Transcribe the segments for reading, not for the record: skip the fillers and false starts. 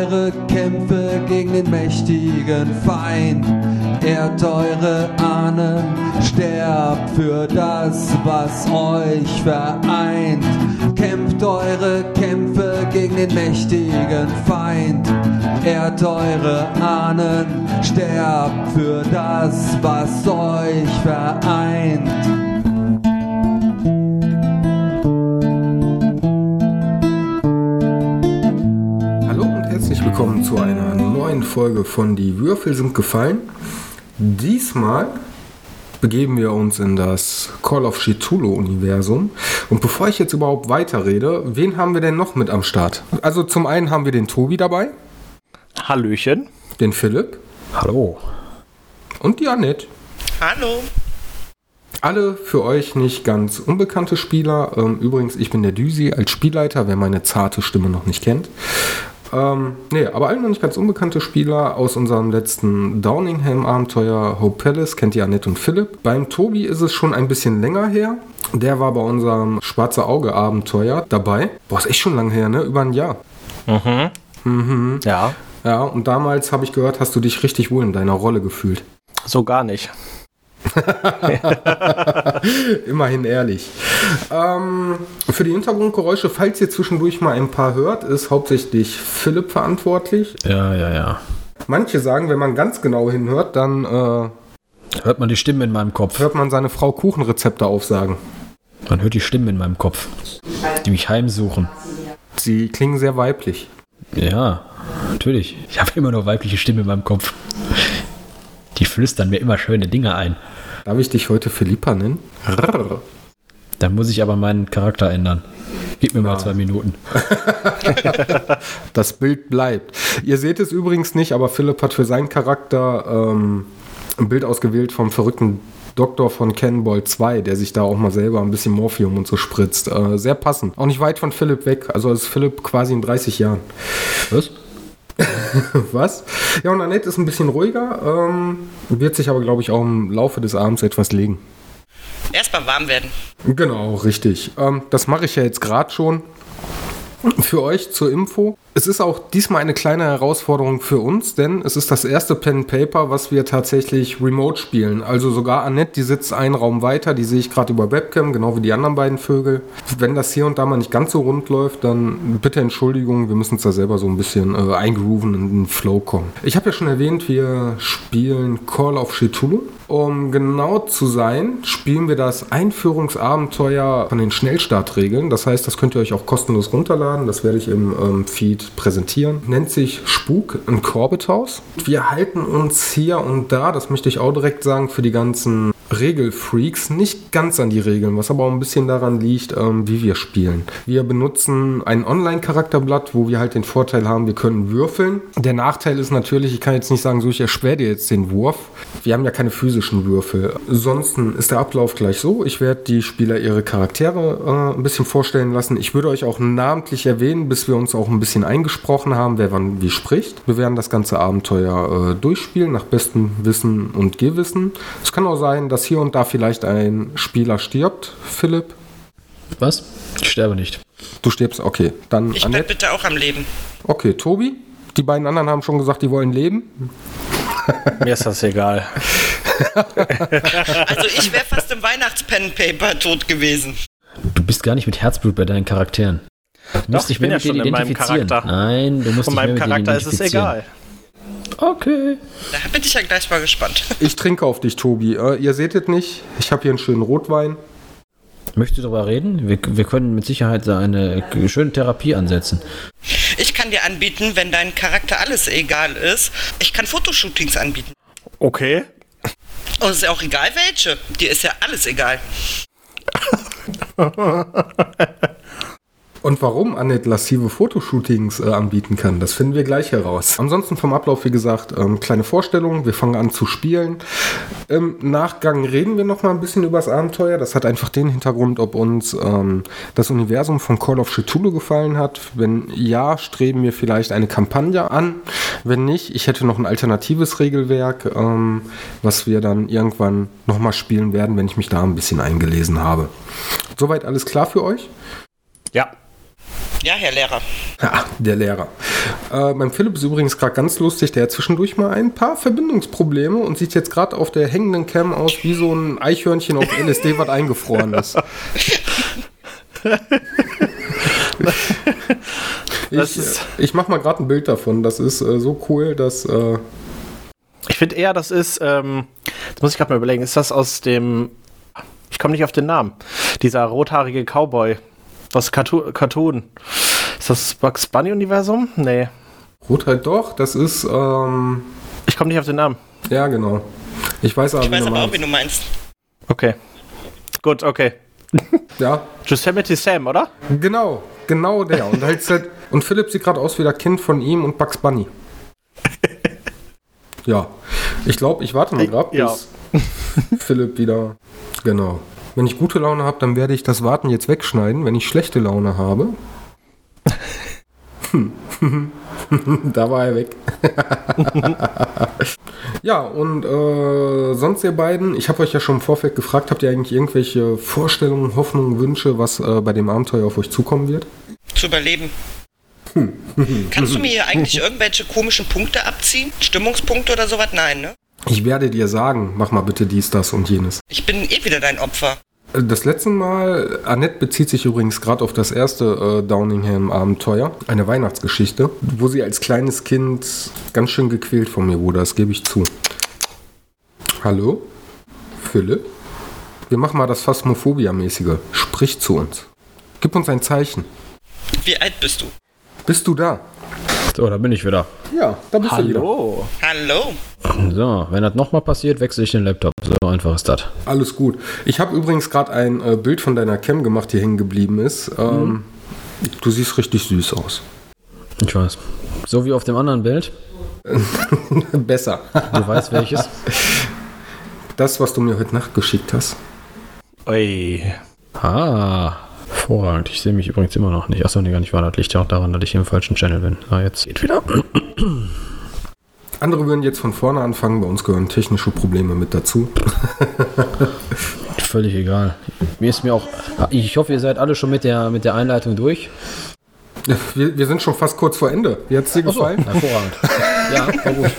eure Kämpfe gegen den mächtigen Feind. Ehrt eure Ahnen, sterbt für das, was euch vereint. Kämpft eure Kämpfe gegen den mächtigen Feind. Ehrt eure Ahnen, sterbt für das, was euch vereint. Willkommen zu einer neuen Folge von Die Würfel sind gefallen. Diesmal begeben wir uns in das Call of Cthulhu-Universum. Und bevor ich jetzt überhaupt weiterrede, wen haben wir denn noch mit am Start? Also zum einen haben wir den Tobi dabei. Hallöchen. Den Philipp. Hallo. Und die Annette. Hallo. Alle für euch nicht ganz unbekannte Spieler. Übrigens, ich bin der Düsi als Spielleiter, wer meine zarte Stimme noch nicht kennt. Aber alle noch nicht ganz unbekannte Spieler aus unserem letzten Downingham-Abenteuer Hope Palace kennt ihr Annette und Philipp. Beim Tobi ist es schon ein bisschen länger her. Der war bei unserem Schwarze Auge-Abenteuer dabei. Boah, ist echt schon lange her, ne? Über ein Jahr. Mhm. Ja. Ja, und damals habe ich gehört, hast du dich richtig wohl in deiner Rolle gefühlt. So gar nicht. Immerhin ehrlich. Für die Hintergrundgeräusche, falls ihr zwischendurch mal ein paar hört, ist hauptsächlich Philipp verantwortlich. Ja. Manche sagen, wenn man ganz genau hinhört, dann hört man die Stimmen in meinem Kopf. Hört man seine Frau Kuchenrezepte aufsagen. Man hört die Stimmen in meinem Kopf, die mich heimsuchen. Sie klingen sehr weiblich. Ja, natürlich. Ich habe immer noch weibliche Stimmen in meinem Kopf. Die flüstern mir immer schöne Dinge ein. Darf ich dich heute Philippa nennen? Dann muss ich aber meinen Charakter ändern. Gib mir mal 2 Minuten. Das Bild bleibt. Ihr seht es übrigens nicht, aber Philipp hat für seinen Charakter ein Bild ausgewählt vom verrückten Doktor von Cannonball 2, der sich da auch mal selber ein bisschen Morphium und so spritzt. Sehr passend. Auch nicht weit von Philipp weg. Also ist Philipp quasi in 30 Jahren. Was? Was? Ja, und Annette ist ein bisschen ruhiger, wird sich aber, glaube ich, auch im Laufe des Abends etwas legen. Erstmal warm werden. Genau, richtig. Das mache ich ja jetzt gerade schon. Für euch zur Info. Es ist auch diesmal eine kleine Herausforderung für uns, denn es ist das erste Pen Paper, was wir tatsächlich remote spielen. Also sogar Annette, die sitzt einen Raum weiter, die sehe ich gerade über Webcam, genau wie die anderen beiden Vögel. Wenn das hier und da mal nicht ganz so rund läuft, dann bitte Entschuldigung, wir müssen uns da selber so ein bisschen eingrooven und in den Flow kommen. Ich habe ja schon erwähnt, wir spielen Call of Cthulhu. Um genau zu sein, spielen wir das Einführungsabenteuer von den Schnellstartregeln. Das heißt, das könnt ihr euch auch kostenlos runterladen. Das werde ich im Feed präsentieren. Nennt sich Spuk im Corbett-Haus. Wir halten uns hier und da, das möchte ich auch direkt sagen, für die ganzen Regelfreaks nicht ganz an die Regeln, was aber auch ein bisschen daran liegt, wie wir spielen. Wir benutzen ein Online-Charakterblatt, wo wir halt den Vorteil haben, wir können würfeln. Der Nachteil ist natürlich, ich kann jetzt nicht sagen, so ich erschwere dir jetzt den Wurf. Wir haben ja keine physischen Würfel. Ansonsten ist der Ablauf gleich so. Ich werde die Spieler ihre Charaktere ein bisschen vorstellen lassen. Ich würde euch auch namentlich erwähnen, bis wir uns auch ein bisschen eingesprochen haben, wer wann wie spricht. Wir werden das ganze Abenteuer durchspielen, nach bestem Wissen und Gewissen. Es kann auch sein, dass hier und da vielleicht ein Spieler stirbt. Philipp? Was? Ich sterbe nicht. Du stirbst? Okay. Dann ich bleib bitte auch am Leben. Okay, Tobi? Die beiden anderen haben schon gesagt, die wollen leben. Mir ist das egal. Also ich wäre fast im Weihnachts-Pen-Paper tot gewesen. Du bist gar nicht mit Herzblut bei deinen Charakteren. Doch, ich bin ja schon in meinem Charakter. Nein, du musst nicht mehr mit denen identifizieren. Von meinem Charakter ist es egal. Okay. Da bin ich ja gleich mal gespannt. Ich trinke auf dich, Tobi. Ihr seht es nicht. Ich habe hier einen schönen Rotwein. Möchtest du darüber reden? Wir können mit Sicherheit eine schöne Therapie ansetzen. Ich kann dir anbieten, wenn dein Charakter alles egal ist, ich kann Fotoshootings anbieten. Okay. Und es ist ja auch egal, welche. Dir ist ja alles egal. Und warum Annette lassive Fotoshootings anbieten kann, das finden wir gleich heraus. Ansonsten vom Ablauf, wie gesagt, kleine Vorstellung. Wir fangen an zu spielen. Im Nachgang reden wir noch mal ein bisschen über das Abenteuer. Das hat einfach den Hintergrund, ob uns das Universum von Call of Cthulhu gefallen hat. Wenn ja, streben wir vielleicht eine Kampagne an. Wenn nicht, ich hätte noch ein alternatives Regelwerk, was wir dann irgendwann noch mal spielen werden, wenn ich mich da ein bisschen eingelesen habe. Soweit alles klar für euch? Ja. Ja, Herr Lehrer. Ja, der Lehrer. Mein Philipp ist übrigens gerade ganz lustig, der hat zwischendurch mal ein paar Verbindungsprobleme und sieht jetzt gerade auf der hängenden Cam aus wie so ein Eichhörnchen auf LSD, was eingefroren ist. Ich mache mal gerade ein Bild davon, das ist so cool, dass... Ich finde eher, das ist, das muss ich gerade mal überlegen, ist das aus dem, ich komme nicht auf den Namen, dieser rothaarige Cowboy aus Cartoon. Ist das Bugs Bunny-Universum? Nee. Rothaarige, doch, das ist, Ich komme nicht auf den Namen. Ja, genau. Ich weiß aber auch, wie du meinst. Okay. Gut, okay. Ja. Yosemite Sam, oder? Genau der. Und, und Philipp sieht gerade aus wie das Kind von ihm und Bugs Bunny. Ja, ich glaube, ich warte mal ab, bis Philipp wieder... Genau. Wenn ich gute Laune habe, dann werde ich das Warten jetzt wegschneiden. Wenn ich schlechte Laune habe... Da war er weg. Ja, und sonst ihr beiden, ich habe euch ja schon im Vorfeld gefragt, habt ihr eigentlich irgendwelche Vorstellungen, Hoffnungen, Wünsche, was bei dem Abenteuer auf euch zukommen wird? Zu überleben. Kannst du mir eigentlich irgendwelche komischen Punkte abziehen? Stimmungspunkte oder sowas? Nein, ne? Ich werde dir sagen, mach mal bitte dies, das und jenes. Ich bin eh wieder dein Opfer. Das letzte Mal, Annette bezieht sich übrigens gerade auf das erste Downingham-Abenteuer, eine Weihnachtsgeschichte, wo sie als kleines Kind ganz schön gequält von mir wurde, das gebe ich zu. Hallo? Philipp? Wir machen mal das Phasmophobia-mäßige. Sprich zu uns. Gib uns ein Zeichen. Wie alt bist du? Bist du da? So, da bin ich wieder. Ja, da bist du wieder. Hallo. So, wenn das nochmal passiert, wechsle ich den Laptop. So einfach ist das. Alles gut. Ich habe übrigens gerade ein Bild von deiner Cam gemacht, die hängen geblieben ist. Du siehst richtig süß aus. Ich weiß. So wie auf dem anderen Bild? Besser. Du weißt welches? Das, was du mir heute Nacht geschickt hast. Ui. Ah. Hervorragend. Ich sehe mich übrigens immer noch nicht. Achso, nee, gar nicht wahr. Das liegt ja auch daran, dass ich hier im falschen Channel bin. Ah, jetzt geht wieder. Andere würden jetzt von vorne anfangen. Bei uns gehören technische Probleme mit dazu. Völlig egal. Ich hoffe, ihr seid alle schon mit der Einleitung durch. Wir sind schon fast kurz vor Ende. Wie hat es dir gefallen? So, hervorragend. Ja, war gut.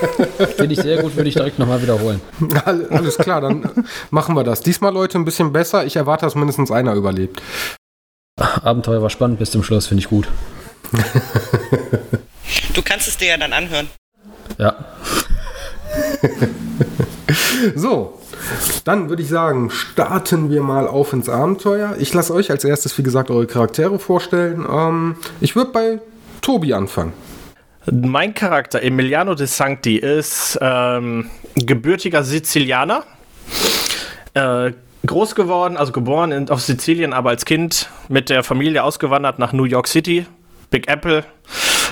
Finde ich sehr gut, würde ich direkt nochmal wiederholen. Alles klar, dann machen wir das. Diesmal, Leute, ein bisschen besser. Ich erwarte, dass mindestens einer überlebt. Abenteuer war spannend bis zum Schluss, finde ich gut. Du kannst es dir ja dann anhören. Ja. So, dann würde ich sagen, starten wir mal auf ins Abenteuer. Ich lasse euch als erstes, wie gesagt, eure Charaktere vorstellen. Ich würde bei Tobi anfangen. Mein Charakter, Emiliano de Sancti, ist gebürtiger Sizilianer. Groß geworden, also geboren auf Sizilien, aber als Kind mit der Familie ausgewandert nach New York City, Big Apple,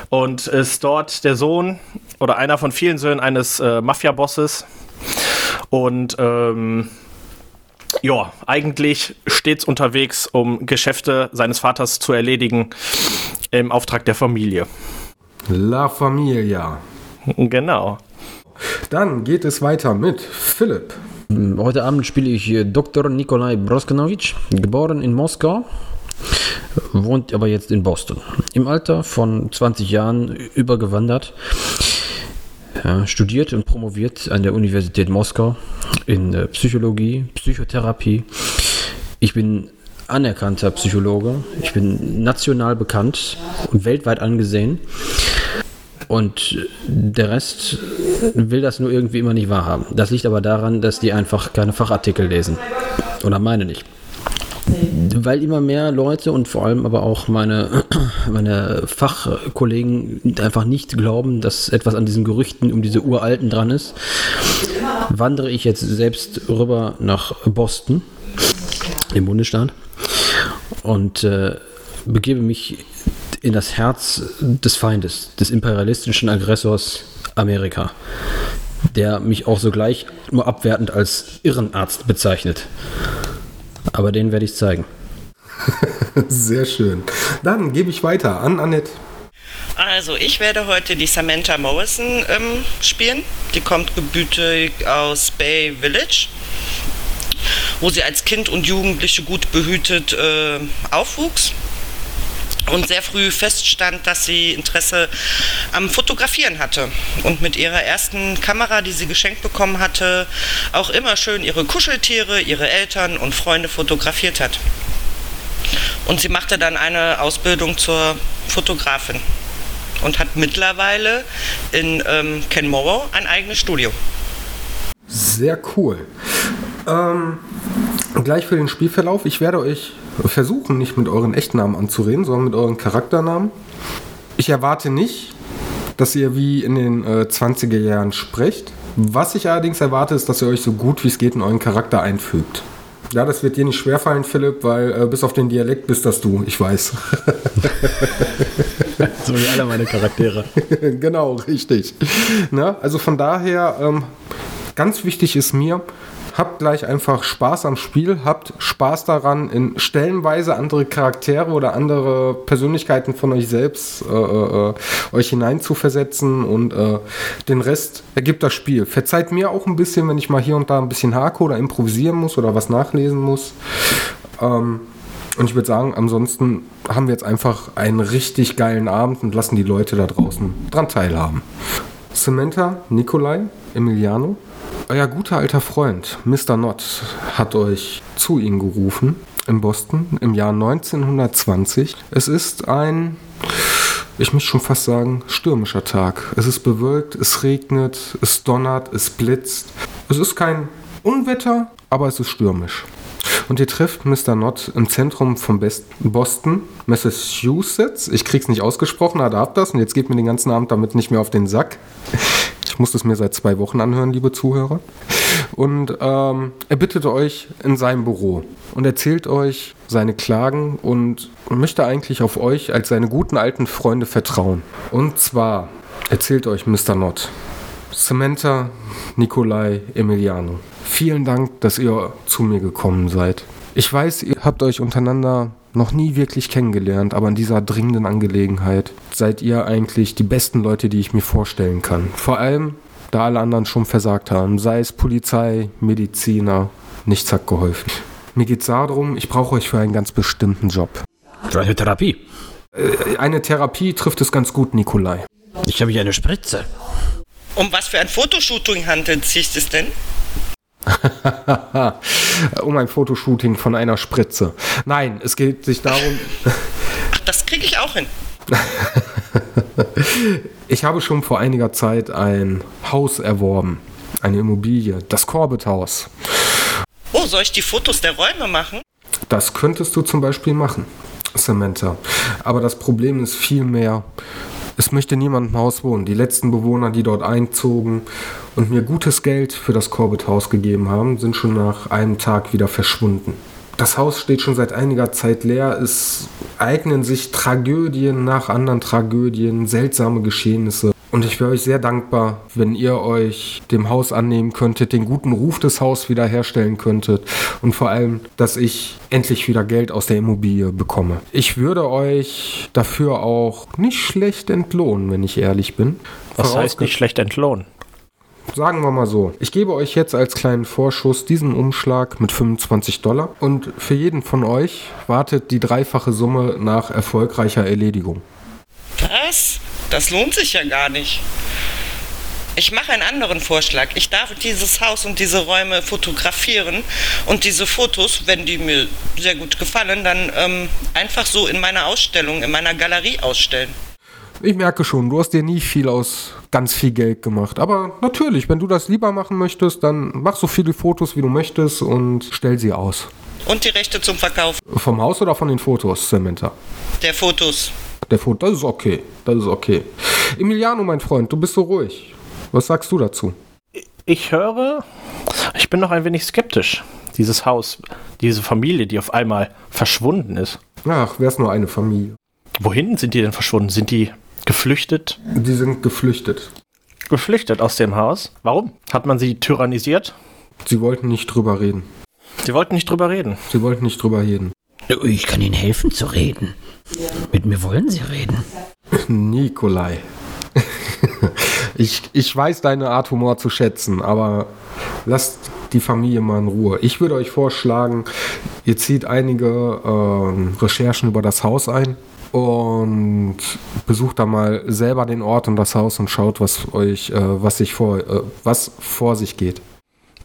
und ist dort der Sohn oder einer von vielen Söhnen eines Mafia-Bosses und ja, eigentlich stets unterwegs, um Geschäfte seines Vaters zu erledigen im Auftrag der Familie. La Familia. Genau. Dann geht es weiter mit Philipp. Heute Abend spiele ich Dr. Nikolai Broskanowitsch, geboren in Moskau, wohnt aber jetzt in Boston. Im Alter von 20 Jahren übergewandert, studiert und promoviert an der Universität Moskau in Psychologie, Psychotherapie. Ich bin anerkannter Psychologe, ich bin national bekannt und weltweit angesehen. Und der Rest will das nur irgendwie immer nicht wahrhaben. Das liegt aber daran, dass die einfach keine Fachartikel lesen. Oder meine nicht. Weil immer mehr Leute und vor allem aber auch meine Fachkollegen einfach nicht glauben, dass etwas an diesen Gerüchten um diese Uralten dran ist, wandere ich jetzt selbst rüber nach Boston, dem Bundesstaat, und begebe mich in das Herz des Feindes, des imperialistischen Aggressors Amerika, der mich auch sogleich nur abwertend als Irrenarzt bezeichnet. Aber den werde ich zeigen. Sehr schön. Dann gebe ich weiter an Annette. Also, ich werde heute die Samantha Morrison spielen. Die kommt gebürtig aus Bay Village, wo sie als Kind und Jugendliche gut behütet aufwuchs. und sehr früh feststand, dass sie Interesse am Fotografieren hatte und mit ihrer ersten Kamera, die sie geschenkt bekommen hatte, auch immer schön ihre Kuscheltiere, ihre Eltern und Freunde fotografiert hat. Und sie machte dann eine Ausbildung zur Fotografin und hat mittlerweile in Kenmore ein eigenes Studio. Sehr cool. Gleich für den Spielverlauf, ich werde euch versuchen, nicht mit euren echten Namen anzureden, sondern mit euren Charakternamen. Ich erwarte nicht, dass ihr wie in den 20er Jahren sprecht. Was ich allerdings erwarte, ist, dass ihr euch so gut wie es geht in euren Charakter einfügt. Ja, das wird dir nicht schwerfallen, Philipp, weil bis auf den Dialekt bist das du, ich weiß. So wie alle meine Charaktere. Genau, richtig. Na, also von daher, ganz wichtig ist mir, habt gleich einfach Spaß am Spiel, habt Spaß daran, in stellenweise andere Charaktere oder andere Persönlichkeiten von euch selbst euch hineinzuversetzen und den Rest ergibt das Spiel. Verzeiht mir auch ein bisschen, wenn ich mal hier und da ein bisschen hake oder improvisieren muss oder was nachlesen muss. Und ich würde sagen, ansonsten haben wir jetzt einfach einen richtig geilen Abend und lassen die Leute da draußen dran teilhaben. Samantha, Nikolai, Emiliano, euer guter alter Freund Mr. Nott hat euch zu Ihnen gerufen in Boston im Jahr 1920. Es ist ein, ich muss schon fast sagen, stürmischer Tag. Es ist bewölkt, es regnet, es donnert, es blitzt. Es ist kein Unwetter, aber es ist stürmisch. Und ihr trefft Mr. Nott im Zentrum von Boston, Massachusetts. Ich krieg's nicht ausgesprochen, aber da habt das. Und jetzt geht mir den ganzen Abend damit nicht mehr auf den Sack. Ich musste es mir seit 2 Wochen anhören, liebe Zuhörer. Und er bittet euch in seinem Büro und erzählt euch seine Klagen und möchte eigentlich auf euch als seine guten alten Freunde vertrauen. Und zwar erzählt euch Mr. Nott: Samantha, Nikolai, Emiliano, vielen Dank, dass ihr zu mir gekommen seid. Ich weiß, ihr habt euch untereinander noch nie wirklich kennengelernt, aber in dieser dringenden Angelegenheit seid ihr eigentlich die besten Leute, die ich mir vorstellen kann. Vor allem, da alle anderen schon versagt haben, sei es Polizei, Mediziner, nichts hat geholfen. Mir geht's darum, ich brauche euch für einen ganz bestimmten Job. Für eine Therapie? Eine Therapie trifft es ganz gut, Nikolai. Ich habe hier eine Spritze. Um was für ein Fotoshooting handelt sich es denn? Um ein Fotoshooting von einer Spritze. Nein, es geht sich darum... Ach, das kriege ich auch hin. Ich habe schon vor einiger Zeit ein Haus erworben. Eine Immobilie. Das Corbett-Haus. Oh, soll ich die Fotos der Räume machen? Das könntest du zum Beispiel machen, Samantha. Aber das Problem ist vielmehr... Es möchte niemand im Haus wohnen. Die letzten Bewohner, die dort einzogen und mir gutes Geld für das Corbett-Haus gegeben haben, sind schon nach einem Tag wieder verschwunden. Das Haus steht schon seit einiger Zeit leer. Es eignen sich Tragödien nach anderen Tragödien, seltsame Geschehnisse. Und ich wäre euch sehr dankbar, wenn ihr euch dem Haus annehmen könntet, den guten Ruf des Hauses wiederherstellen könntet und vor allem, dass ich endlich wieder Geld aus der Immobilie bekomme. Ich würde euch dafür auch nicht schlecht entlohnen, wenn ich ehrlich bin. Was heißt nicht schlecht entlohnen? Sagen wir mal so, ich gebe euch jetzt als kleinen Vorschuss diesen Umschlag mit $25 und für jeden von euch wartet die dreifache Summe nach erfolgreicher Erledigung. Was? Das lohnt sich ja gar nicht. Ich mache einen anderen Vorschlag. Ich darf dieses Haus und diese Räume fotografieren und diese Fotos, wenn die mir sehr gut gefallen, dann einfach so in meiner Ausstellung, in meiner Galerie ausstellen. Ich merke schon, du hast dir nie viel aus ganz viel Geld gemacht. Aber natürlich, wenn du das lieber machen möchtest, dann mach so viele Fotos, wie du möchtest und stell sie aus. Und die Rechte zum Verkauf? Vom Haus oder von den Fotos, Samantha? Der Fotos. Das ist okay, das ist okay. Emiliano, mein Freund, du bist so ruhig. Was sagst du dazu? Ich höre, ich bin noch ein wenig skeptisch. Dieses Haus, diese Familie, die auf einmal verschwunden ist. Ach, wär's nur eine Familie. Wohin sind die denn verschwunden? Sind die geflüchtet? Die sind geflüchtet. Geflüchtet aus dem Haus? Warum? Hat man sie tyrannisiert? Sie wollten nicht drüber reden. Sie wollten nicht drüber reden? Sie wollten nicht drüber reden. Ich kann Ihnen helfen zu reden. Mit mir wollen Sie reden. Nikolai. Ich weiß deine Art Humor zu schätzen, aber lasst die Familie mal in Ruhe. Ich würde euch vorschlagen, ihr zieht einige Recherchen über das Haus ein und besucht da mal selber den Ort und das Haus und schaut, was vor sich geht.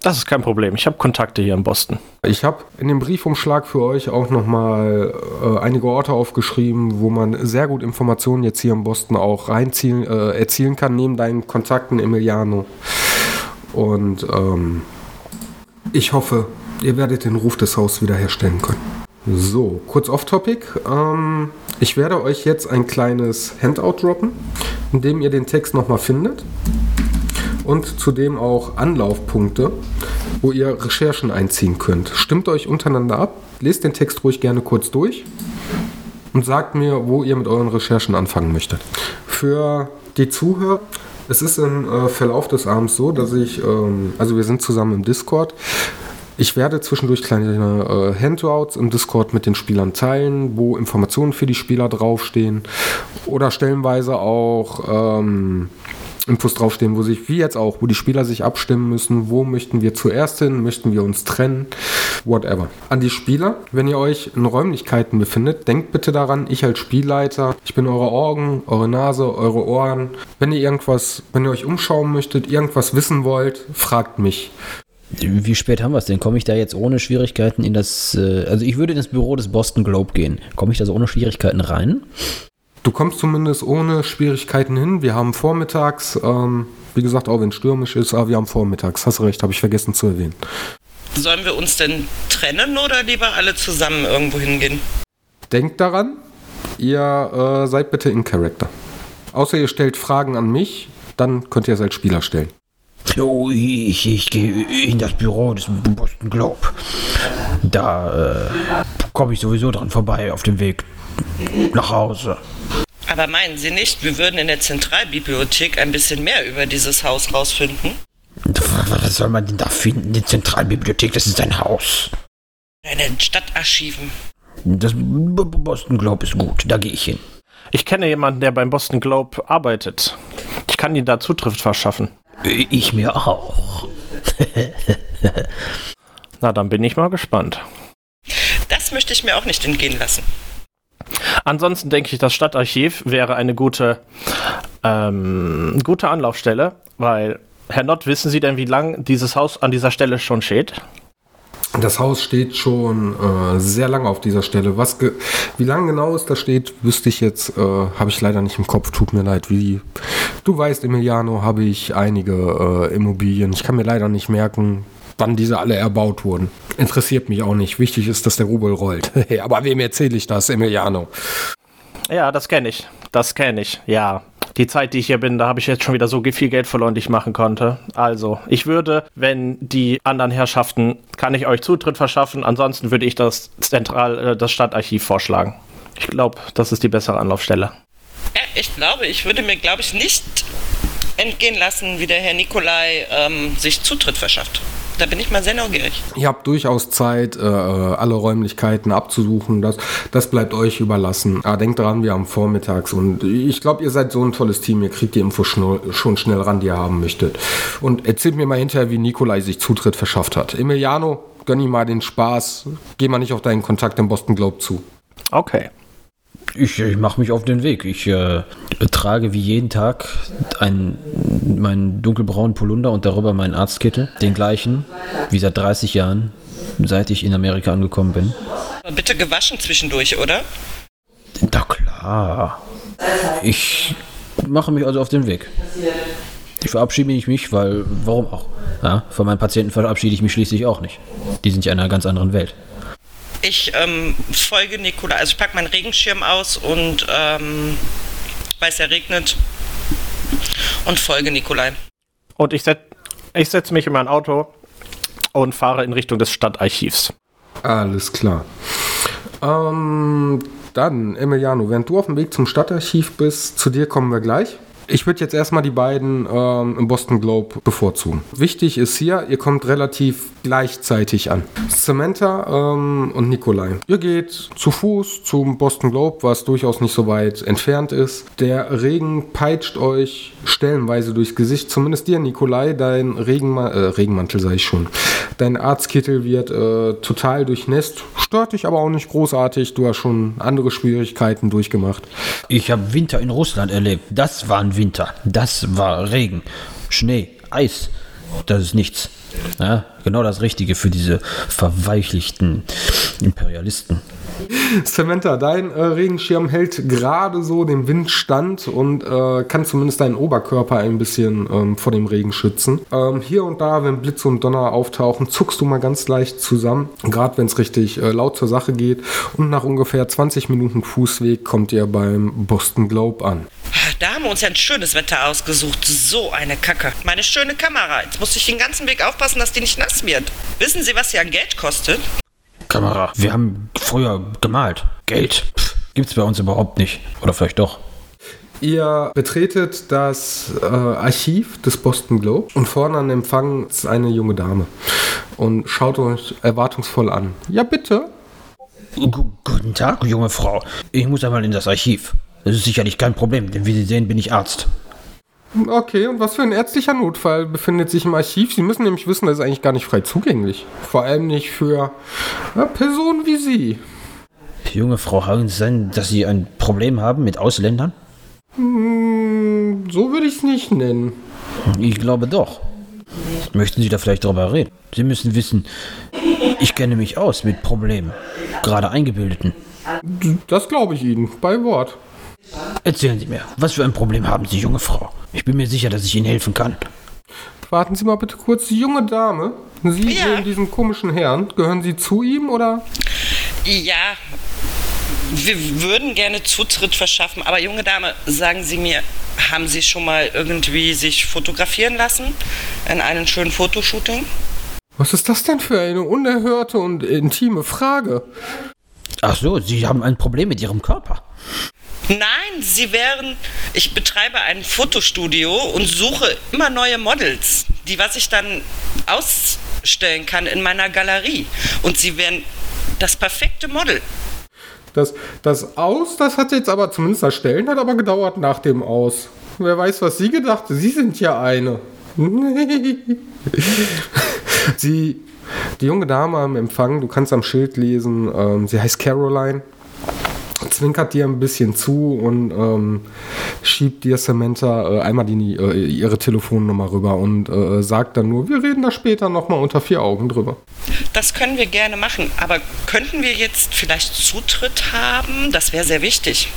Das ist kein Problem. Ich habe Kontakte hier in Boston. Ich habe in dem Briefumschlag für euch auch nochmal einige Orte aufgeschrieben, wo man sehr gut Informationen jetzt hier in Boston auch erzielen kann, neben deinen Kontakten, Emiliano. Und ich hoffe, ihr werdet den Ruf des Hauses wiederherstellen können. So, kurz off-topic. Ich werde euch jetzt ein kleines Handout droppen, in dem ihr den Text nochmal findet. Und zudem auch Anlaufpunkte, wo ihr Recherchen einziehen könnt. Stimmt euch untereinander ab, lest den Text ruhig gerne kurz durch und sagt mir, wo ihr mit euren Recherchen anfangen möchtet. Für die Zuhörer, es ist im Verlauf des Abends so, dass wir sind zusammen im Discord. Ich werde zwischendurch kleine Handouts im Discord mit den Spielern teilen, wo Informationen für die Spieler draufstehen oder stellenweise auch Infos draufstehen, wo die Spieler sich abstimmen müssen, wo möchten wir zuerst hin, möchten wir uns trennen, whatever. An die Spieler, wenn ihr euch in Räumlichkeiten befindet, denkt bitte daran, ich als Spielleiter, ich bin eure Augen, eure Nase, eure Ohren. Wenn ihr euch umschauen möchtet, irgendwas wissen wollt, fragt mich. Wie spät haben wir es denn? Komme ich da jetzt ohne Schwierigkeiten in das... Also ich würde in das Büro des Boston Globe gehen. Komme ich da so ohne Schwierigkeiten rein? Du kommst zumindest ohne Schwierigkeiten hin. Wir haben vormittags, wie gesagt, auch wenn es stürmisch ist, aber wir haben vormittags. Hast recht, habe ich vergessen zu erwähnen. Sollen wir uns denn trennen oder lieber alle zusammen irgendwo hingehen? Denkt daran, ihr seid bitte in Character. Außer ihr stellt Fragen an mich, dann könnt ihr es als Spieler stellen. Oh, ich gehe in das Büro des Boston Globe. Da komme ich sowieso dran vorbei auf dem Weg nach Hause. Aber meinen Sie nicht, wir würden in der Zentralbibliothek ein bisschen mehr über dieses Haus rausfinden? Was soll man denn da finden? Die Zentralbibliothek, das ist ein Haus. In den Stadtarchiven. Das Boston Globe ist gut, da gehe ich hin. Ich kenne jemanden, der beim Boston Globe arbeitet. Ich kann Ihnen da Zutritt verschaffen. Ich mir auch. Na, dann bin ich mal gespannt. Das möchte ich mir auch nicht entgehen lassen. Ansonsten denke ich, das Stadtarchiv wäre eine gute Anlaufstelle, weil, Herr Nott, wissen Sie denn, wie lange dieses Haus an dieser Stelle schon steht? Das Haus steht schon sehr lange auf dieser Stelle. Wie lange genau es da steht, wüsste ich jetzt, habe ich leider nicht im Kopf, tut mir leid. Wie du weißt, Emiliano, habe ich einige Immobilien. Ich kann mir leider nicht merken, wann diese alle erbaut wurden. Interessiert mich auch nicht. Wichtig ist, dass der Rubel rollt. Aber wem erzähle ich das, Emiliano? Ja, das kenne ich, ja. Die Zeit, die ich hier bin, da habe ich jetzt schon wieder so viel Geld verloren, die ich machen konnte. Also, ich würde, wenn die anderen Herrschaften, kann ich euch Zutritt verschaffen. Ansonsten würde ich das Stadtarchiv vorschlagen. Ich glaube, das ist die bessere Anlaufstelle. Ja, ich würde mir, nicht entgehen lassen, wie der Herr Nikolai sich Zutritt verschafft. Da bin ich mal sehr neugierig. Ihr habt durchaus Zeit, alle Räumlichkeiten abzusuchen. Das bleibt euch überlassen. Aber denkt daran, wir haben vormittags. Und ich glaube, ihr seid so ein tolles Team. Ihr kriegt die Info schon schnell ran, die ihr haben möchtet. Und erzählt mir mal hinterher, wie Nikolai sich Zutritt verschafft hat. Emiliano, gönn ihm mal den Spaß. Geh mal nicht auf deinen Kontakt im Boston Globe zu. Okay. Ich mache mich auf den Weg. Ich trage wie jeden Tag meinen dunkelbraunen Polunder und darüber meinen Arztkittel. Den gleichen, wie seit 30 Jahren, seit ich in Amerika angekommen bin. Aber bitte gewaschen zwischendurch, oder? Na klar. Ich mache mich also auf den Weg. Ich verabschiede mich, weil, warum auch? Ja, von meinen Patienten verabschiede ich mich schließlich auch nicht. Die sind ja in einer ganz anderen Welt. Ich folge Nikolai, also ich packe meinen Regenschirm aus und weil es ja regnet und folge Nikolai. Und ich setze mich in mein Auto und fahre in Richtung des Stadtarchivs. Alles klar. Dann, Emiliano, während du auf dem Weg zum Stadtarchiv bist, zu dir kommen wir gleich. Ich würde jetzt erstmal die beiden im Boston Globe bevorzugen. Wichtig ist hier, ihr kommt relativ gleichzeitig an. Samantha und Nikolai. Ihr geht zu Fuß zum Boston Globe, was durchaus nicht so weit entfernt ist. Der Regen peitscht euch stellenweise durchs Gesicht. Zumindest dir, Nikolai, dein Regenmantel sage ich schon. Dein Arztkittel wird total durchnässt. Stört dich aber auch nicht großartig. Du hast schon andere Schwierigkeiten durchgemacht. Ich habe Winter in Russland erlebt. Das war ein Winter. Das war Regen, Schnee, Eis. Das ist nichts. Ja, genau das Richtige für diese verweichlichten Imperialisten. Samantha, dein Regenschirm hält gerade so den Wind stand und kann zumindest deinen Oberkörper ein bisschen vor dem Regen schützen. Hier und da, wenn Blitze und Donner auftauchen, zuckst du mal ganz leicht zusammen, gerade wenn es richtig laut zur Sache geht. Und nach ungefähr 20 Minuten Fußweg kommt ihr beim Boston Globe an. Da haben wir uns ja ein schönes Wetter ausgesucht. So eine Kacke. Meine schöne Kamera. Jetzt muss ich den ganzen Weg aufpassen, dass die nicht nass wird. Wissen Sie, was sie an Geld kostet? Kamera. Wir haben früher gemalt. Geld. Gibt's bei uns überhaupt nicht. Oder vielleicht doch. Ihr betretet das Archiv des Boston Globe und vorne an Empfang ist eine junge Dame und schaut euch erwartungsvoll an. Ja, bitte. Guten Tag, junge Frau. Ich muss einmal in das Archiv. Das ist sicherlich kein Problem, denn wie Sie sehen, bin ich Arzt. Okay, und was für ein ärztlicher Notfall befindet sich im Archiv? Sie müssen nämlich wissen, das ist eigentlich gar nicht frei zugänglich. Vor allem nicht für Personen wie Sie. Junge Frau, kann es sein, dass Sie ein Problem haben mit Ausländern? So würde ich es nicht nennen. Ich glaube doch. Möchten Sie da vielleicht darüber reden? Sie müssen wissen, ich kenne mich aus mit Problemen, gerade Eingebildeten. Das glaube ich Ihnen, bei Wort. Erzählen Sie mir, was für ein Problem haben Sie, junge Frau? Ich bin mir sicher, dass ich Ihnen helfen kann. Warten Sie mal bitte kurz, junge Dame. Sie sehen diesen komischen Herrn. Gehören Sie zu ihm, oder? Ja, wir würden gerne Zutritt verschaffen. Aber junge Dame, sagen Sie mir, haben Sie schon mal irgendwie sich fotografieren lassen? In einem schönen Fotoshooting? Was ist das denn für eine unerhörte und intime Frage? Ach so, Sie haben ein Problem mit Ihrem Körper. Nein, ich betreibe ein Fotostudio und suche immer neue Models, was ich dann ausstellen kann in meiner Galerie. Und sie wären das perfekte Model. Das hat jetzt aber, zumindest das Stellen hat aber gedauert nach dem Aus. Wer weiß, was Sie gedacht haben. Sie sind ja eine. Die junge Dame am Empfang, du kannst am Schild lesen, sie heißt Caroline. Zwinkert dir ein bisschen zu und schiebt dir Samantha einmal ihre Telefonnummer rüber und sagt dann nur, wir reden da später nochmal unter vier Augen drüber. Das können wir gerne machen, aber könnten wir jetzt vielleicht Zutritt haben? Das wäre sehr wichtig.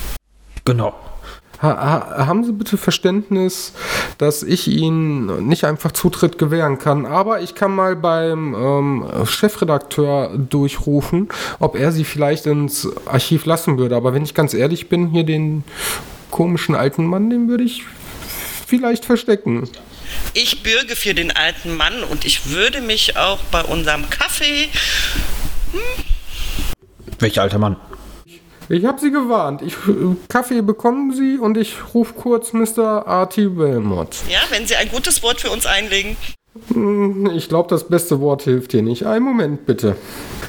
Genau. Haben Sie bitte Verständnis, dass ich Ihnen nicht einfach Zutritt gewähren kann, aber ich kann mal beim Chefredakteur durchrufen, ob er Sie vielleicht ins Archiv lassen würde. Aber wenn ich ganz ehrlich bin, hier den komischen alten Mann, den würde ich vielleicht verstecken. Ich bürge für den alten Mann und ich würde mich auch bei unserem Kaffee... Welcher alter Mann? Ich habe Sie gewarnt. Kaffee bekommen Sie und ich rufe kurz Mr. Artie Belmont. Ja, wenn Sie ein gutes Wort für uns einlegen. Ich glaube, das beste Wort hilft hier nicht. Einen Moment bitte.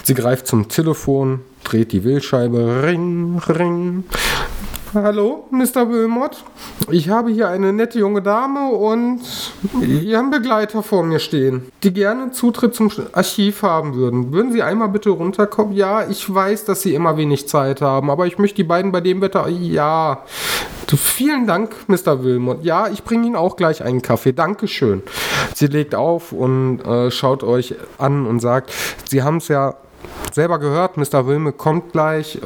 Sie greift zum Telefon, dreht die Wählscheibe. Ring, ring. Hallo, Mr. Belmont. Ich habe hier eine nette junge Dame und Ihren Begleiter vor mir stehen, die gerne Zutritt zum Archiv haben würden. Würden Sie einmal bitte runterkommen? Ja, ich weiß, dass Sie immer wenig Zeit haben, aber ich möchte die beiden bei dem Wetter... Ja, vielen Dank, Mr. Belmont. Ja, ich bringe Ihnen auch gleich einen Kaffee. Dankeschön. Sie legt auf und schaut euch an und sagt, Sie haben es ja selber gehört, Mr. Belmont kommt gleich...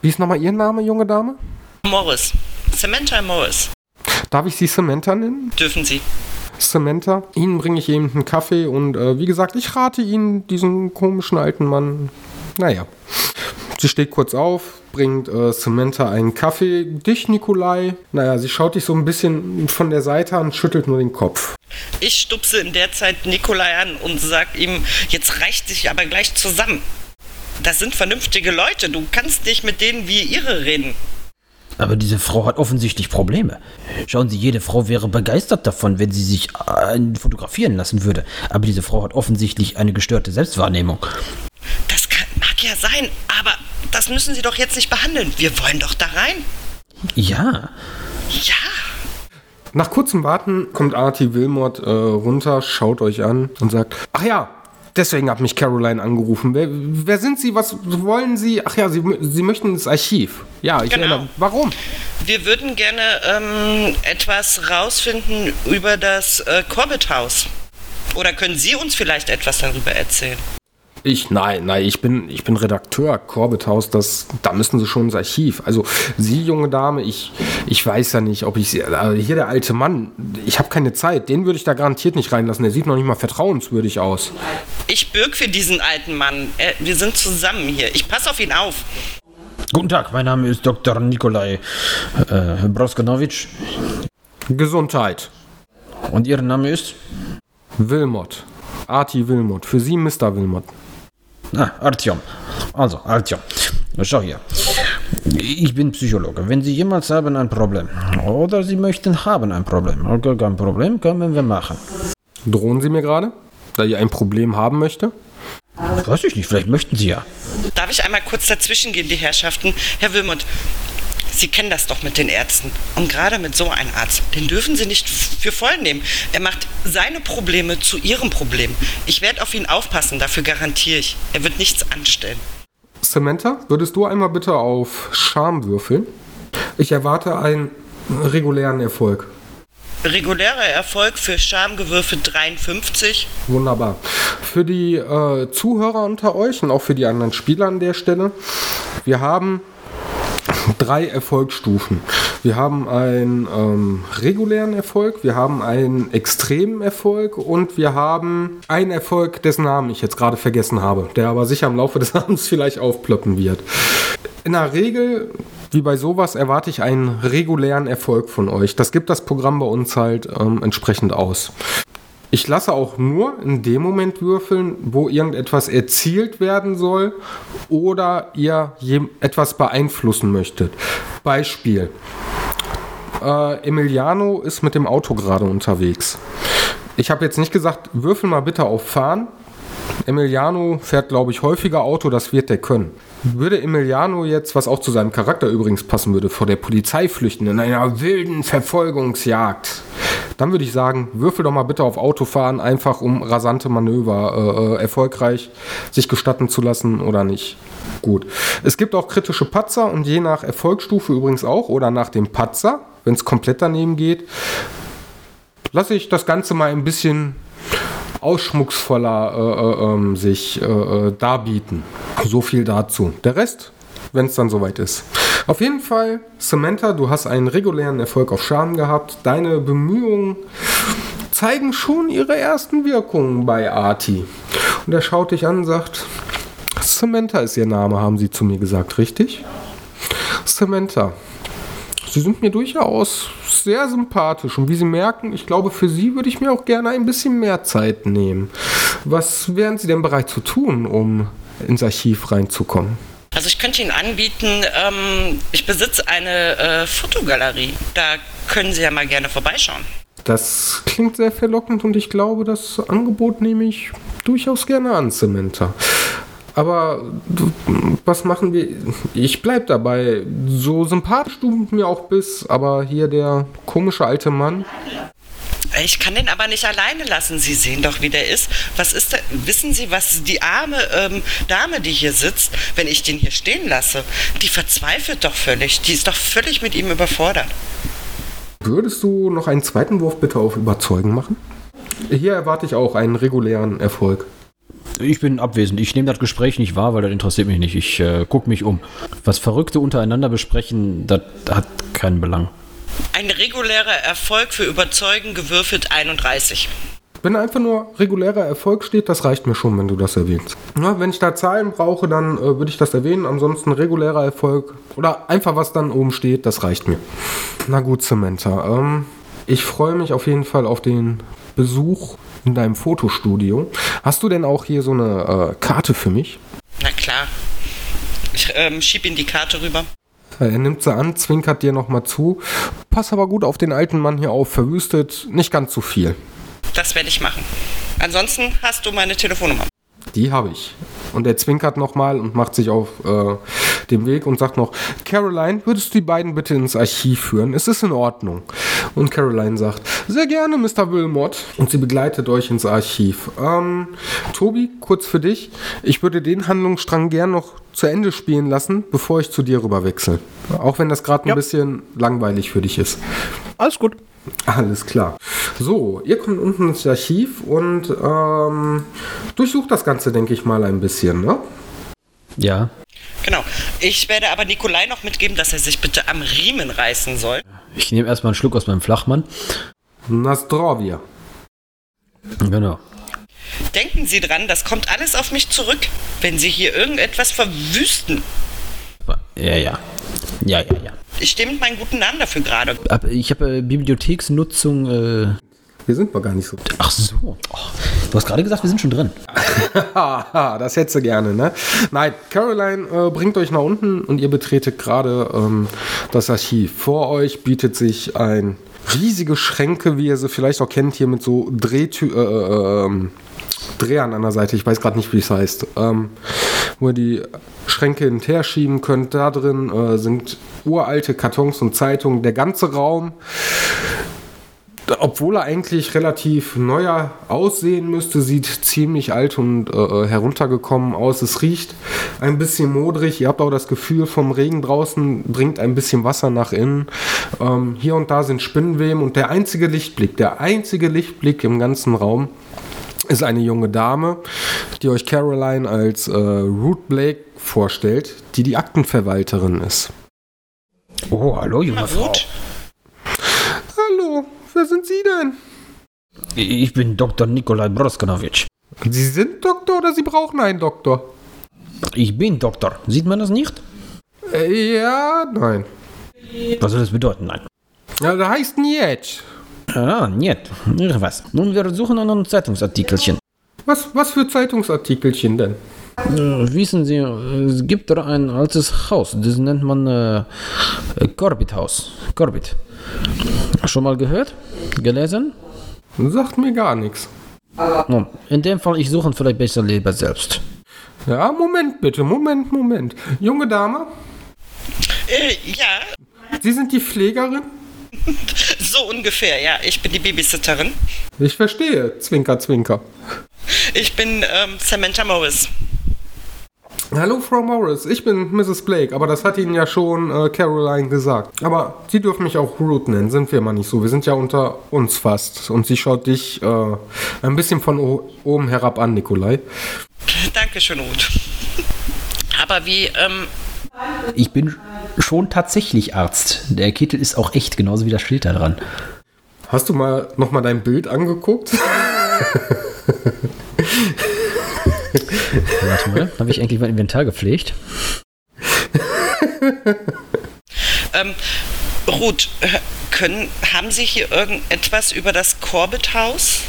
Wie ist nochmal Ihr Name, junge Dame? Morris. Samantha Morris. Darf ich Sie Samantha nennen? Dürfen Sie. Samantha, Ihnen bringe ich eben einen Kaffee und wie gesagt, ich rate Ihnen diesen komischen alten Mann. Naja. Sie steht kurz auf, bringt Samantha einen Kaffee. Dich, Nikolai. Naja, sie schaut dich so ein bisschen von der Seite an, schüttelt nur den Kopf. Ich stupse in der Zeit Nikolai an und sag ihm, jetzt reicht sich aber gleich zusammen. Das sind vernünftige Leute, du kannst nicht mit denen wie ihre reden. Aber diese Frau hat offensichtlich Probleme. Schauen Sie, jede Frau wäre begeistert davon, wenn sie sich fotografieren lassen würde. Aber diese Frau hat offensichtlich eine gestörte Selbstwahrnehmung. Das mag ja sein, aber das müssen Sie doch jetzt nicht behandeln. Wir wollen doch da rein. Ja. Ja. Nach kurzem Warten kommt Artie Wilmot runter, schaut euch an und sagt, ach ja, deswegen hat mich Caroline angerufen. Wer sind Sie? Was wollen Sie? Ach ja, Sie möchten ins Archiv. Ja, ich erinnere. Warum? Wir würden gerne etwas rausfinden über das Corbett-Haus. Oder können Sie uns vielleicht etwas darüber erzählen? Ich bin Redakteur, Corbett-Haus, da müssen Sie schon ins Archiv. Also, Sie, junge Dame, ich weiß ja nicht, ob ich... Also hier der alte Mann, ich habe keine Zeit, den würde ich da garantiert nicht reinlassen, der sieht noch nicht mal vertrauenswürdig aus. Ich bürg für diesen alten Mann, wir sind zusammen hier, ich passe auf ihn auf. Guten Tag, mein Name ist Dr. Nikolai Broskanowitsch. Gesundheit. Und Ihr Name ist? Wilmot. Artie Wilmot. Für Sie, Mr. Wilmot. Artyom. Also, Artyom. Schau hier. Ich bin Psychologe. Wenn Sie jemals haben ein Problem oder Sie möchten haben ein Problem, okay, kein Problem, können wir machen. Drohen Sie mir gerade, da ich ein Problem haben möchte? Weiß ich nicht, vielleicht möchten Sie ja. Darf ich einmal kurz dazwischen gehen, die Herrschaften? Herr Wilmot, Sie kennen das doch mit den Ärzten. Und gerade mit so einem Arzt, den dürfen Sie nicht für voll nehmen. Er macht seine Probleme zu Ihrem Problem. Ich werde auf ihn aufpassen, dafür garantiere ich. Er wird nichts anstellen. Samantha, würdest du einmal bitte auf Charme würfeln? Ich erwarte einen regulären Erfolg. Regulärer Erfolg für Charmewürfel 53. Wunderbar. Für die Zuhörer unter euch und auch für die anderen Spieler an der Stelle, wir haben 3 Erfolgsstufen. Wir haben einen regulären Erfolg, wir haben einen extremen Erfolg und wir haben einen Erfolg, dessen Namen ich jetzt gerade vergessen habe, der aber sicher im Laufe des Abends vielleicht aufploppen wird. In der Regel, wie bei sowas, erwarte ich einen regulären Erfolg von euch. Das gibt das Programm bei uns halt entsprechend aus. Ich lasse auch nur in dem Moment würfeln, wo irgendetwas erzielt werden soll oder ihr etwas beeinflussen möchtet. Beispiel. Emiliano ist mit dem Auto gerade unterwegs. Ich habe jetzt nicht gesagt, würfel mal bitte auf Fahren. Emiliano fährt, glaube ich, häufiger Auto, das wird der können. Würde Emiliano jetzt, was auch zu seinem Charakter übrigens passen würde, vor der Polizei flüchten in einer wilden Verfolgungsjagd, dann würde ich sagen, würfel doch mal bitte auf Autofahren, einfach um rasante Manöver erfolgreich sich gestatten zu lassen oder nicht. Gut. Es gibt auch kritische Patzer und je nach Erfolgsstufe übrigens auch oder nach dem Patzer, wenn es komplett daneben geht, lasse ich das Ganze mal ein bisschen ausschmucksvoller sich darbieten. So viel dazu. Der Rest, wenn es dann soweit ist. Auf jeden Fall, Samantha, du hast einen regulären Erfolg auf Charme gehabt. Deine Bemühungen zeigen schon ihre ersten Wirkungen bei Artie. Und er schaut dich an und sagt, Samantha ist ihr Name, haben sie zu mir gesagt, richtig? Samantha, Sie sind mir durchaus sehr sympathisch. Und wie Sie merken, ich glaube, für Sie würde ich mir auch gerne ein bisschen mehr Zeit nehmen. Was wären Sie denn bereit zu tun, um ins Archiv reinzukommen? Also ich könnte Ihnen anbieten, ich besitze eine Fotogalerie. Da können Sie ja mal gerne vorbeischauen. Das klingt sehr verlockend und ich glaube, das Angebot nehme ich durchaus gerne an, Samantha. Aber was machen wir? Ich bleib dabei. So sympathisch du mir auch bist, aber hier der komische alte Mann. Ich kann den aber nicht alleine lassen. Sie sehen doch, wie der ist. Was ist da? Wissen Sie, was die arme Dame, die hier sitzt, wenn ich den hier stehen lasse, die verzweifelt doch völlig. Die ist doch völlig mit ihm überfordert. Würdest du noch einen zweiten Wurf bitte auf Überzeugen machen? Hier erwarte ich auch einen regulären Erfolg. Ich bin abwesend. Ich nehme das Gespräch nicht wahr, weil das interessiert mich nicht. Ich gucke mich um. Was Verrückte untereinander besprechen, das hat keinen Belang. Ein regulärer Erfolg für Überzeugen gewürfelt 31. Wenn einfach nur regulärer Erfolg steht, das reicht mir schon, wenn du das erwähnst. Na, wenn ich da Zahlen brauche, dann würde ich das erwähnen. Ansonsten regulärer Erfolg oder einfach was dann oben steht, das reicht mir. Na gut, Samantha. Ich freue mich auf jeden Fall auf den Besuch in deinem Fotostudio. Hast du denn auch hier so eine Karte für mich? Na klar. Ich schiebe Ihnen die Karte rüber. Er nimmt sie an, zwinkert dir nochmal zu. Pass aber gut auf den alten Mann hier auf, verwüstet nicht ganz so viel. Das werde ich machen. Ansonsten hast du meine Telefonnummer. Die habe ich. Und er zwinkert nochmal und macht sich auf den Weg und sagt noch, Caroline, würdest du die beiden bitte ins Archiv führen? Es ist in Ordnung. Und Caroline sagt, sehr gerne, Mr. Wilmot. Und sie begleitet euch ins Archiv. Tobi, kurz für dich. Ich würde den Handlungsstrang gern noch zu Ende spielen lassen, bevor ich zu dir rüber wechsle. Auch wenn das gerade ein bisschen langweilig für dich ist. Alles gut. Alles klar. So, ihr kommt unten ins Archiv und durchsucht das Ganze, denke ich mal, ein bisschen, ne? Ja. Genau. Ich werde aber Nikolai noch mitgeben, dass er sich bitte am Riemen reißen soll. Ich nehme erstmal einen Schluck aus meinem Flachmann. Nastrovia. Genau. Denken Sie dran, das kommt alles auf mich zurück, wenn Sie hier irgendetwas verwüsten. Ja, ja. Ja, ja, ja. Ich stehe mit meinem guten Namen dafür gerade. Ich habe Bibliotheksnutzung. Wir sind mal gar nicht so. Ach so. Oh, du hast gerade gesagt, wir sind schon drin. Das hättest du gerne, ne? Nein, Caroline bringt euch nach unten und ihr betretet gerade das Archiv. Vor euch bietet sich ein riesige Schränke, wie ihr sie vielleicht auch kennt, hier mit so Drehern an der Seite. Ich weiß gerade nicht, wie es heißt. Wo ihr die Schränke hin und her schieben könnt. Da drin sind uralte Kartons und Zeitungen. Der ganze Raum, obwohl er eigentlich relativ neuer aussehen müsste, sieht ziemlich alt und heruntergekommen aus. Es riecht ein bisschen modrig. Ihr habt auch das Gefühl, vom Regen draußen dringt ein bisschen Wasser nach innen. Hier und da sind Spinnenweben und der einzige Lichtblick im ganzen Raum ist eine junge Dame, die euch Caroline als Ruth Blake vorstellt, die die Aktenverwalterin ist. Oh, hallo, junge Frau. Hallo, wer sind Sie denn? Ich bin Dr. Nikolai Broskanowitsch. Sie sind Doktor oder Sie brauchen einen Doktor? Ich bin Doktor. Sieht man das nicht? Ja, nein. Was soll das bedeuten, nein? Ja, das heißt nicht. Ah, nicht. Was? Nun, wir suchen einen Zeitungsartikelchen. Was für Zeitungsartikelchen denn? Wissen Sie, es gibt da ein altes Haus, das nennt man Corbett-Haus. Corbett. Schon mal gehört? Gelesen? Sagt mir gar nichts. No, in dem Fall, ich suche vielleicht besser lieber selbst. Ja, Moment bitte, Moment. Junge Dame? Ja. Sie sind die Pflegerin? So ungefähr, ja. Ich bin die Babysitterin. Ich verstehe. Zwinker, Zwinker. Ich bin Samantha Morris. Hallo, Frau Morris. Ich bin Mrs. Blake, aber das hat Ihnen ja schon Caroline gesagt. Aber Sie dürfen mich auch Ruth nennen, sind wir mal nicht so. Wir sind ja unter uns fast. Und sie schaut dich ein bisschen von oben herab an, Nikolai. Dankeschön, Ruth. Aber wie... Ich bin schon tatsächlich Arzt. Der Kittel ist auch echt, genauso wie das Schild da dran. Hast du mal nochmal dein Bild angeguckt? Warte mal, habe ich eigentlich mein Inventar gepflegt? Ruth, haben Sie hier irgendetwas über das Corbett-Haus?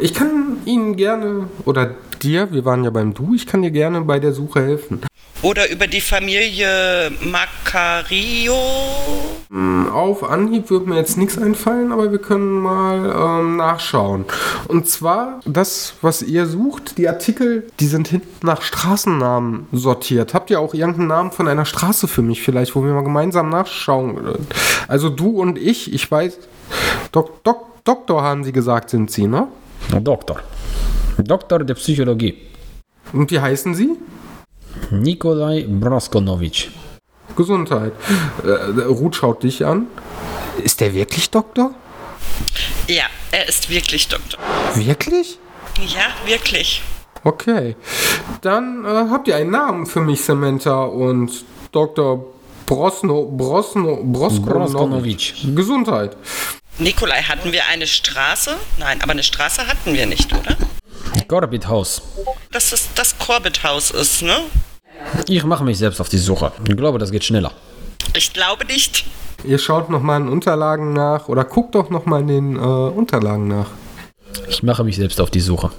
Ich kann Ihnen gerne, oder dir, wir waren ja beim Du, ich kann dir gerne bei der Suche helfen. Oder über die Familie Macario? Auf Anhieb wird mir jetzt nichts einfallen, aber wir können mal nachschauen. Und zwar, das, was ihr sucht, die Artikel, die sind hinten nach Straßennamen sortiert. Habt ihr auch irgendeinen Namen von einer Straße für mich vielleicht, wo wir mal gemeinsam nachschauen? Also du und ich weiß, Doktor haben sie gesagt, sind sie, ne? Doktor. Doktor der Psychologie. Und wie heißen sie? Nikolai Broskanowitsch. Gesundheit. Ruth schaut dich an. Ist der wirklich Doktor? Ja, er ist wirklich Doktor. Wirklich? Ja, wirklich. Okay. Dann habt ihr einen Namen für mich, Samantha und Dr. Broskanowitsch. Gesundheit. Nikolai, hatten wir eine Straße? Nein, aber eine Straße hatten wir nicht, oder? Corbett-Haus. Dass es das Corbett-Haus ist, ne? Ich mache mich selbst auf die Suche. Ich glaube, das geht schneller. Ich glaube nicht. Ihr schaut nochmal in Unterlagen nach oder guckt doch nochmal in den Unterlagen nach. Ich mache mich selbst auf die Suche.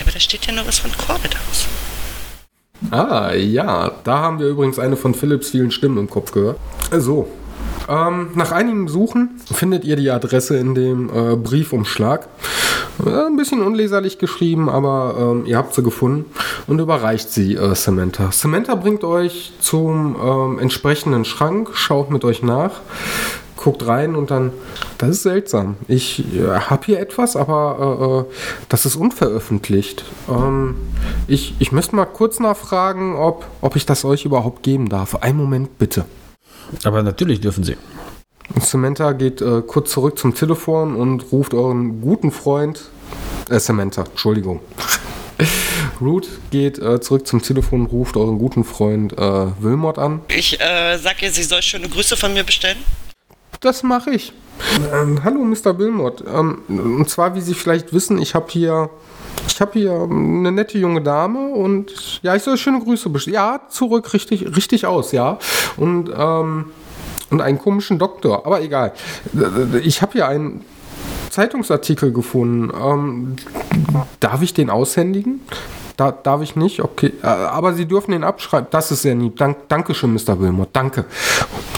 Aber da steht ja nur was von Corbett-Haus. Ah, ja. Da haben wir übrigens eine von Philipps vielen Stimmen im Kopf gehört. So. Nach einigem Suchen findet ihr die Adresse in dem Briefumschlag. Ein bisschen unleserlich geschrieben, aber ihr habt sie gefunden und überreicht sie Samantha. Samantha bringt euch zum entsprechenden Schrank, schaut mit euch nach, guckt rein und dann, das ist seltsam. Ich habe hier etwas, aber das ist unveröffentlicht. Ich müsste mal kurz nachfragen, ob ich das euch überhaupt geben darf. Einen Moment bitte. Aber natürlich dürfen sie. Samantha geht kurz zurück zum Telefon und ruft euren guten Freund... Samantha, Entschuldigung. Ruth geht zurück zum Telefon und ruft euren guten Freund Wilmot an. Ich sag ihr, sie soll schöne Grüße von mir bestellen. Das mache ich. Hallo, Mr. Wilmot. Und zwar, wie Sie vielleicht wissen, ich habe hier eine nette junge Dame und ja, ich soll schöne Grüße bestellen. Ja, zurück, richtig aus, ja. Und einen komischen Doktor, aber egal. Ich habe hier einen Zeitungsartikel gefunden. Darf ich den aushändigen? Darf ich nicht? Okay. Aber Sie dürfen den abschreiben. Das ist sehr lieb. Dankeschön, Mr. Wilmot. Danke.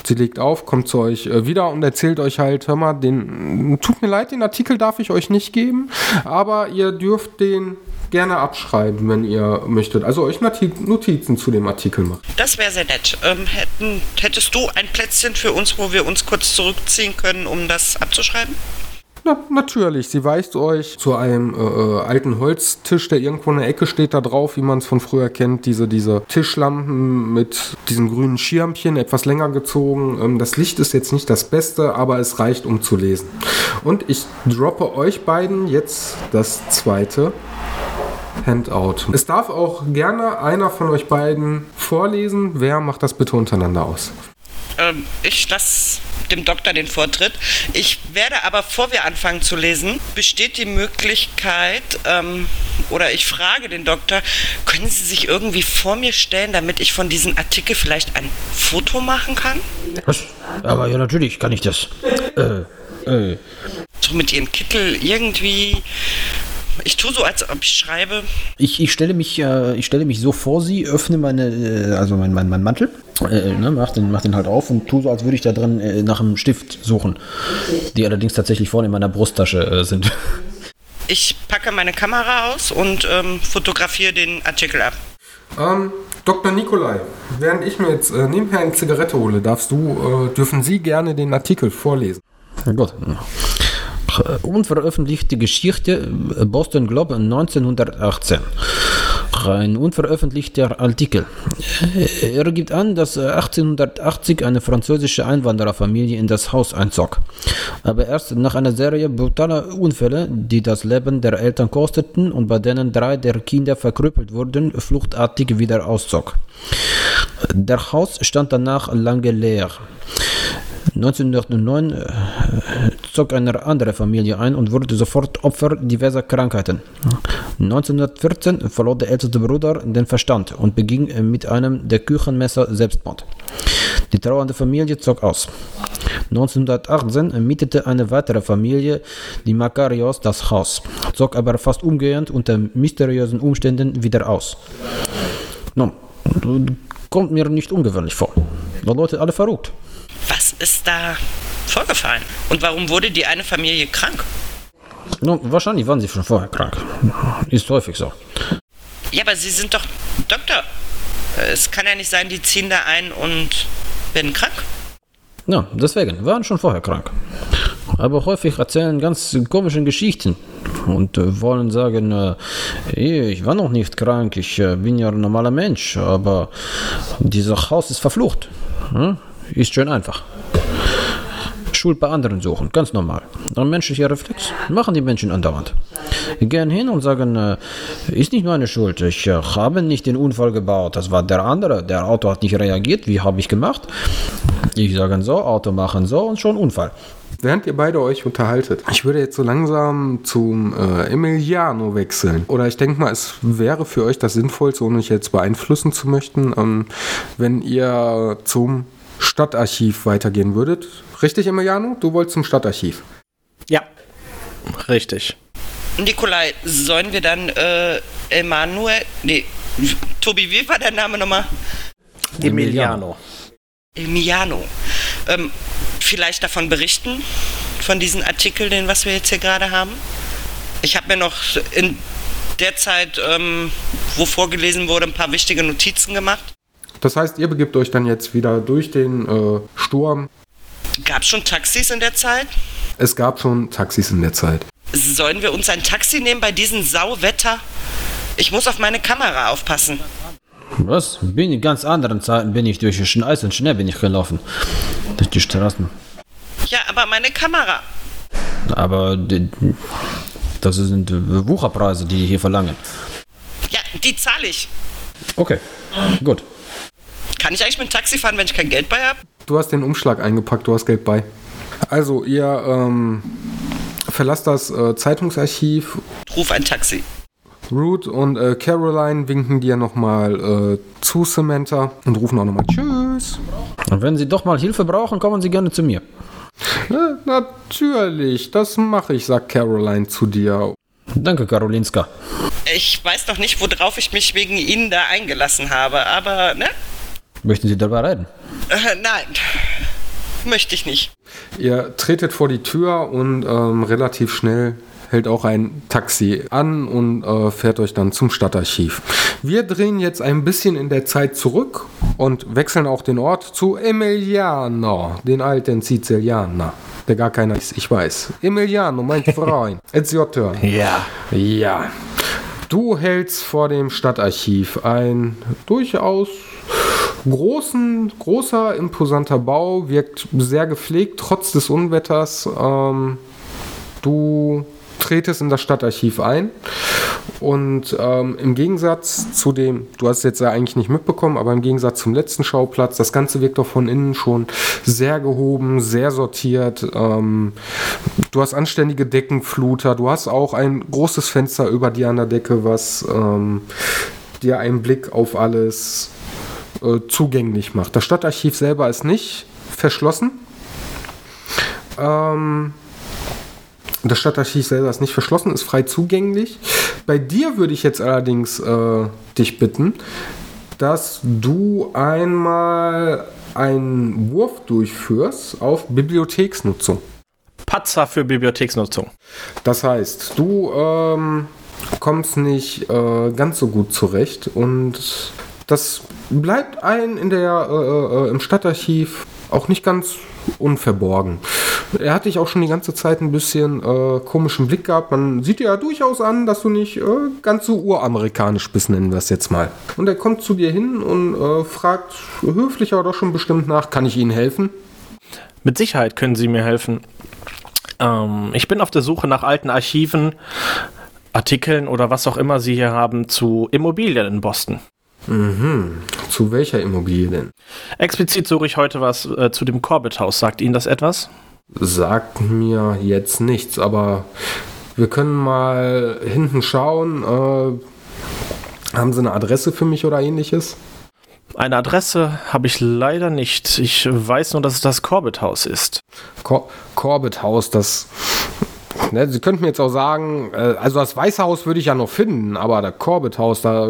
Sie legt auf, kommt zu euch wieder und erzählt euch halt, hör mal, tut mir leid, den Artikel darf ich euch nicht geben, aber ihr dürft den gerne abschreiben, wenn ihr möchtet. Also euch Notizen zu dem Artikel machen. Das wäre sehr nett. Hättest du ein Plätzchen für uns, wo wir uns kurz zurückziehen können, um das abzuschreiben? Na, natürlich. Sie weist euch zu einem alten Holztisch, der irgendwo in der Ecke steht, da drauf, wie man es von früher kennt. Diese Tischlampen mit diesem grünen Schirmchen, etwas länger gezogen. Das Licht ist jetzt nicht das Beste, aber es reicht, um zu lesen. Und ich droppe euch beiden jetzt das zweite Handout. Es darf auch gerne einer von euch beiden vorlesen. Wer macht das bitte untereinander aus? Ich lasse dem Doktor den Vortritt. Ich werde aber, vor wir anfangen zu lesen, besteht die Möglichkeit, oder ich frage den Doktor, können Sie sich irgendwie vor mir stellen, damit ich von diesem Artikel vielleicht ein Foto machen kann? Was? Aber ja, natürlich kann ich das. So mit Ihrem Kittel irgendwie... Ich tue so, als ob ich schreibe. Ich stelle mich so vor sie, öffne meinen Mantel, mach den halt auf und tue so, als würde ich da drin nach einem Stift suchen, die allerdings tatsächlich vorne in meiner Brusttasche sind. Ich packe meine Kamera aus und fotografiere den Artikel ab. Dr. Nikolai, während ich mir jetzt nebenher eine Zigarette hole, dürfen Sie gerne den Artikel vorlesen. Na gut. Unveröffentlichte Geschichte, Boston Globe 1918. Ein unveröffentlichter Artikel. Er gibt an, dass 1880 eine französische Einwandererfamilie in das Haus einzog. Aber erst nach einer Serie brutaler Unfälle, die das Leben der Eltern kosteten und bei denen 3 der Kinder verkrüppelt wurden, fluchtartig wieder auszog. Das Haus stand danach lange leer. 1909 zog eine andere Familie ein und wurde sofort Opfer diverser Krankheiten. 1914 verlor der älteste Bruder den Verstand und beging mit einem der Küchenmesser Selbstmord. Die trauernde Familie zog aus. 1918 mietete eine weitere Familie, die Makarios, das Haus, zog aber fast umgehend unter mysteriösen Umständen wieder aus. Nun, kommt mir nicht ungewöhnlich vor. Die Leute alle verrückt. Was ist da vorgefallen? Und warum wurde die eine Familie krank? Nun, wahrscheinlich waren sie schon vorher krank. Ist häufig so. Ja, aber Sie sind doch Doktor. Es kann ja nicht sein, die ziehen da ein und werden krank. Ja, deswegen. Waren schon vorher krank. Aber häufig erzählen ganz komische Geschichten und wollen sagen, ich war noch nicht krank, ich bin ja ein normaler Mensch, aber dieses Haus ist verflucht. Hm? Ist schön einfach. Schuld bei anderen suchen, ganz normal. Ein menschlicher Reflex machen die Menschen andauernd. Gehen hin und sagen, ist nicht meine Schuld, ich habe nicht den Unfall gebaut, das war der andere, der Auto hat nicht reagiert, wie habe ich gemacht? Ich sage so, Auto machen so und schon Unfall. Während ihr beide euch unterhaltet, ich würde jetzt so langsam zum Emiliano wechseln. Oder ich denke mal, es wäre für euch das Sinnvollste, ohne euch jetzt beeinflussen zu möchten, wenn ihr zum Stadtarchiv weitergehen würdet. Richtig, Emiliano? Du wolltest zum Stadtarchiv. Ja, richtig. Nikolai, sollen wir dann Emanuel... Nee, Tobi, wie war der Name nochmal? Emiliano. Emiliano. Vielleicht davon berichten, von diesem Artikel, den was wir jetzt hier gerade haben. Ich habe mir noch in der Zeit, wo vorgelesen wurde, ein paar wichtige Notizen gemacht. Das heißt, ihr begibt euch dann jetzt wieder durch den Sturm. Gab es schon Taxis in der Zeit? Es gab schon Taxis in der Zeit. Sollen wir uns ein Taxi nehmen bei diesem Sauwetter? Ich muss auf meine Kamera aufpassen. Was? Bin in ganz anderen Zeiten bin ich durch den Schneis und Schnee bin ich gelaufen. Durch die Straßen. Ja, aber meine Kamera. Aber das sind Wucherpreise, die ihr hier verlangen. Ja, die zahle ich. Okay, gut. Kann ich eigentlich mit dem Taxi fahren, wenn ich kein Geld bei habe? Du hast den Umschlag eingepackt, du hast Geld bei. Also, ihr verlasst das Zeitungsarchiv. Ruf ein Taxi. Ruth und Caroline winken dir nochmal zu Samantha und rufen auch nochmal Tschüss. Und wenn Sie doch mal Hilfe brauchen, kommen Sie gerne zu mir. Natürlich, das mache ich, sagt Caroline zu dir. Danke, Karolinska. Ich weiß noch nicht, worauf ich mich wegen Ihnen da eingelassen habe, aber, ne? Möchten Sie darüber reden? Nein, möchte ich nicht. Ihr tretet vor die Tür und relativ schnell hält auch ein Taxi an und fährt euch dann zum Stadtarchiv. Wir drehen jetzt ein bisschen in der Zeit zurück und wechseln auch den Ort zu Emiliano, den alten Sizilianer, der gar keiner ist, ich weiß. Emiliano, mein Freund, it's your turn. Ja. Ja. Du hältst vor dem Stadtarchiv ein durchaus großer, imposanter Bau, wirkt sehr gepflegt, trotz des Unwetters. Du tretest in das Stadtarchiv ein und im Gegensatz zu dem, du hast es jetzt ja eigentlich nicht mitbekommen, aber im Gegensatz zum letzten Schauplatz, das Ganze wirkt doch von innen schon sehr gehoben, sehr sortiert. Du hast anständige Deckenfluter, du hast auch ein großes Fenster über dir an der Decke, was dir einen Blick auf alles zugänglich macht. Das Stadtarchiv selber ist nicht verschlossen. Das Stadtarchiv selber ist nicht verschlossen, ist frei zugänglich. Bei dir würde ich jetzt allerdings dich bitten, dass du einmal einen Wurf durchführst auf Bibliotheksnutzung. Patzer für Bibliotheksnutzung. Das heißt, du kommst nicht ganz so gut zurecht und das bleibt allen im Stadtarchiv auch nicht ganz unverborgen. Er hat dich auch schon die ganze Zeit ein bisschen komischen Blick gehabt. Man sieht dir ja durchaus an, dass du nicht ganz so uramerikanisch bist, nennen wir es jetzt mal. Und er kommt zu dir hin und fragt höflich, aber doch schon bestimmt nach, kann ich Ihnen helfen? Mit Sicherheit können Sie mir helfen. Ich bin auf der Suche nach alten Archiven, Artikeln oder was auch immer Sie hier haben zu Immobilien in Boston. Mhm. Zu welcher Immobilie denn? Explizit suche ich heute was zu dem Corbett-Haus. Sagt Ihnen das etwas? Sagt mir jetzt nichts, aber wir können mal hinten schauen. Haben Sie eine Adresse für mich oder ähnliches? Eine Adresse habe ich leider nicht. Ich weiß nur, dass es das Corbett-Haus ist. Corbett-Haus, das... Ne, Sie könnten mir jetzt auch sagen, also das Weiße Haus würde ich ja noch finden, aber das Corbett-Haus, da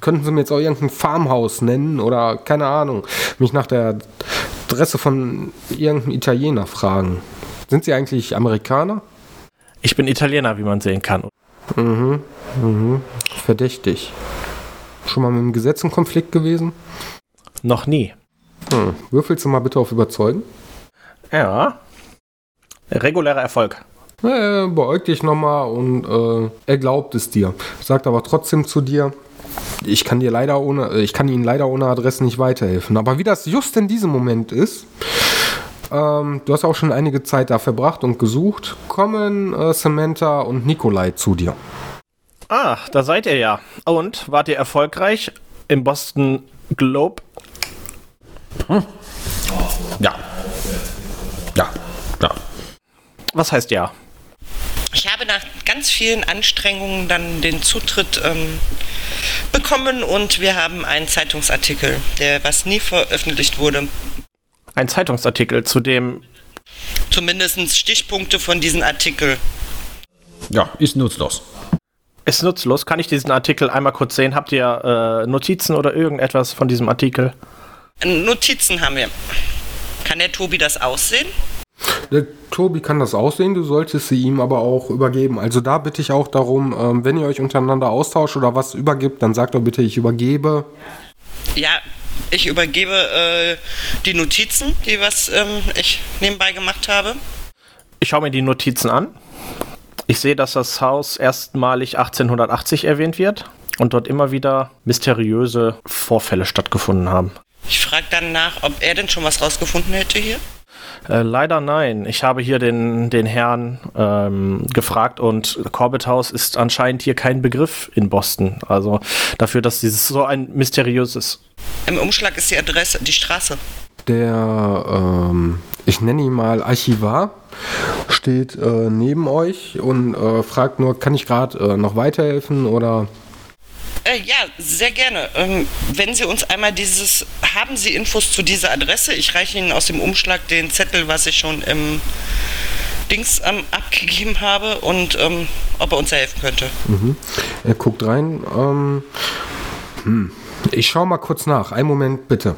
könnten Sie mir jetzt auch irgendein Farmhaus nennen oder, keine Ahnung, mich nach der Adresse von irgendeinem Italiener fragen. Sind Sie eigentlich Amerikaner? Ich bin Italiener, wie man sehen kann. Mhm. Verdächtig. Schon mal mit dem Gesetz im Konflikt gewesen? Noch nie. Würfelst du mal bitte auf Überzeugen? Ja. Regulärer Erfolg. Beäugt dich nochmal und er glaubt es dir. Sagt aber trotzdem zu dir, ich kann Ihnen leider ohne Adresse nicht weiterhelfen. Aber wie das just in diesem Moment ist, du hast auch schon einige Zeit da verbracht und gesucht, kommen Samantha und Nikolai zu dir. Ach, da seid ihr ja. Und, wart ihr erfolgreich im Boston Globe? Ja. Was heißt ja? Ich habe nach ganz vielen Anstrengungen dann den Zutritt bekommen und wir haben einen Zeitungsartikel, der was nie veröffentlicht wurde. Ein Zeitungsartikel, zu dem... Zumindest Stichpunkte von diesem Artikel. Ja, ist nutzlos. Ist nutzlos. Kann ich diesen Artikel einmal kurz sehen? Habt ihr Notizen oder irgendetwas von diesem Artikel? Notizen haben wir. Kann der Tobi das aussehen? Der Tobi kann das aussehen, du solltest sie ihm aber auch übergeben. Also da bitte ich auch darum, wenn ihr euch untereinander austauscht oder was übergibt, dann sagt doch bitte, ich übergebe. Ja, ich übergebe die Notizen, die ich nebenbei gemacht habe. Ich schaue mir die Notizen an. Ich sehe, dass das Haus erstmalig 1880 erwähnt wird und dort immer wieder mysteriöse Vorfälle stattgefunden haben. Ich frage dann nach, ob er denn schon was rausgefunden hätte hier? Leider nein. Ich habe hier den Herrn gefragt und Corbett-Haus ist anscheinend hier kein Begriff in Boston. Also dafür, dass dieses so ein mysteriöses... Im Umschlag ist die Adresse, die Straße. Der, ich nenne ihn mal Archivar, steht neben euch und fragt nur, kann ich gerade noch weiterhelfen oder... Ja, sehr gerne. Wenn Sie uns einmal haben Sie Infos zu dieser Adresse? Ich reiche Ihnen aus dem Umschlag den Zettel, was ich schon im Dings abgegeben habe und ob er uns helfen könnte. Mhm. Er guckt rein. Ich schaue mal kurz nach. Einen Moment bitte.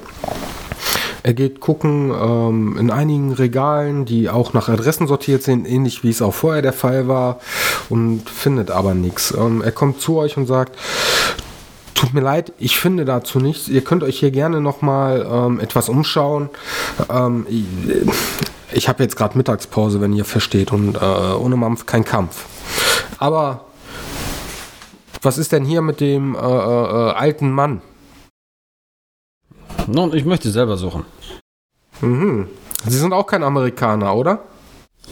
Er geht gucken in einigen Regalen, die auch nach Adressen sortiert sind, ähnlich wie es auch vorher der Fall war und findet aber nichts. Er kommt zu euch und sagt, tut mir leid, ich finde dazu nichts. Ihr könnt euch hier gerne nochmal etwas umschauen. Ich habe jetzt gerade Mittagspause, wenn ihr versteht, und ohne Mampf kein Kampf. Aber was ist denn hier mit dem alten Mann? Nun, ich möchte selber suchen. Mhm. Sie sind auch kein Amerikaner, oder?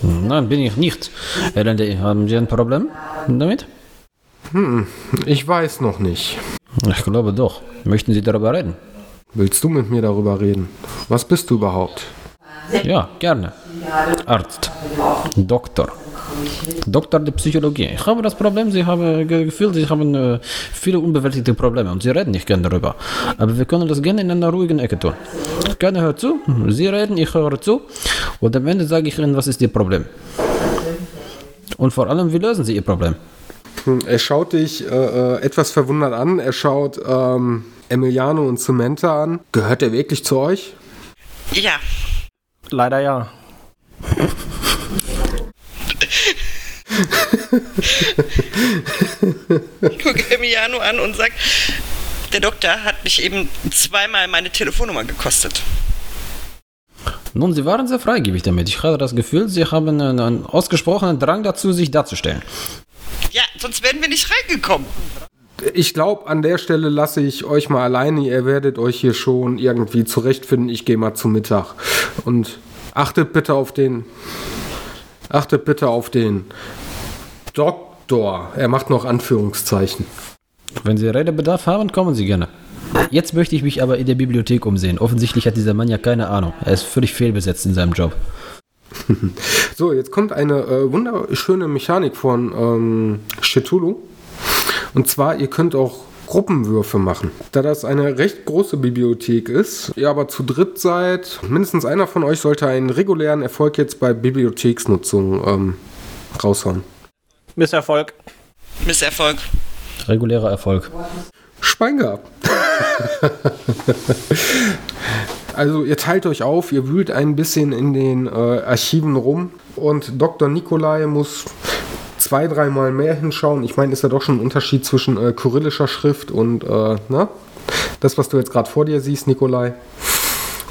Nein, bin ich nicht. Haben Sie ein Problem damit? Hm, ich weiß noch nicht. Ich glaube doch. Möchten Sie darüber reden? Willst du mit mir darüber reden? Was bist du überhaupt? Ja, gerne. Arzt. Doktor. Doktor der Psychologie. Ich habe das Problem, Sie haben Gefühl, Sie haben viele unbewältigte Probleme und Sie reden nicht gern darüber. Aber wir können das gerne in einer ruhigen Ecke tun. Keiner hört zu, Sie reden, ich höre zu und am Ende sage ich Ihnen, was ist Ihr Problem. Und vor allem, wie lösen Sie Ihr Problem? Er schaut dich etwas verwundert an, er schaut Emiliano und Samantha an. Gehört er wirklich zu euch? Ja. Leider ja. Ich gucke Emiliano an und sage, der Doktor hat mich eben zweimal meine Telefonnummer gekostet. Nun, Sie waren sehr freigebig damit. Ich hatte das Gefühl, Sie haben einen ausgesprochenen Drang dazu, sich darzustellen. Ja, sonst wären wir nicht reingekommen. Ich glaube, an der Stelle lasse ich euch mal alleine. Ihr werdet euch hier schon irgendwie zurechtfinden. Ich gehe mal zum Mittag. Und achtet bitte auf den Doktor. Er macht noch Anführungszeichen. Wenn Sie Redebedarf haben, kommen Sie gerne. Jetzt möchte ich mich aber in der Bibliothek umsehen. Offensichtlich hat dieser Mann ja keine Ahnung. Er ist völlig fehlbesetzt in seinem Job. So, jetzt kommt eine wunderschöne Mechanik von Cthulhu. Und zwar, ihr könnt auch Gruppenwürfe machen. Da das eine recht große Bibliothek ist, ihr aber zu dritt seid, mindestens einer von euch sollte einen regulären Erfolg jetzt bei Bibliotheksnutzung raushauen. Misserfolg. Regulärer Erfolg. Schwein gehabt. Also ihr teilt euch auf, ihr wühlt ein bisschen in den Archiven rum und Dr. Nikolai muss 2-3 Mal mehr hinschauen. Ich meine, ist ja doch schon ein Unterschied zwischen kyrillischer Schrift und das, was du jetzt gerade vor dir siehst, Nikolai.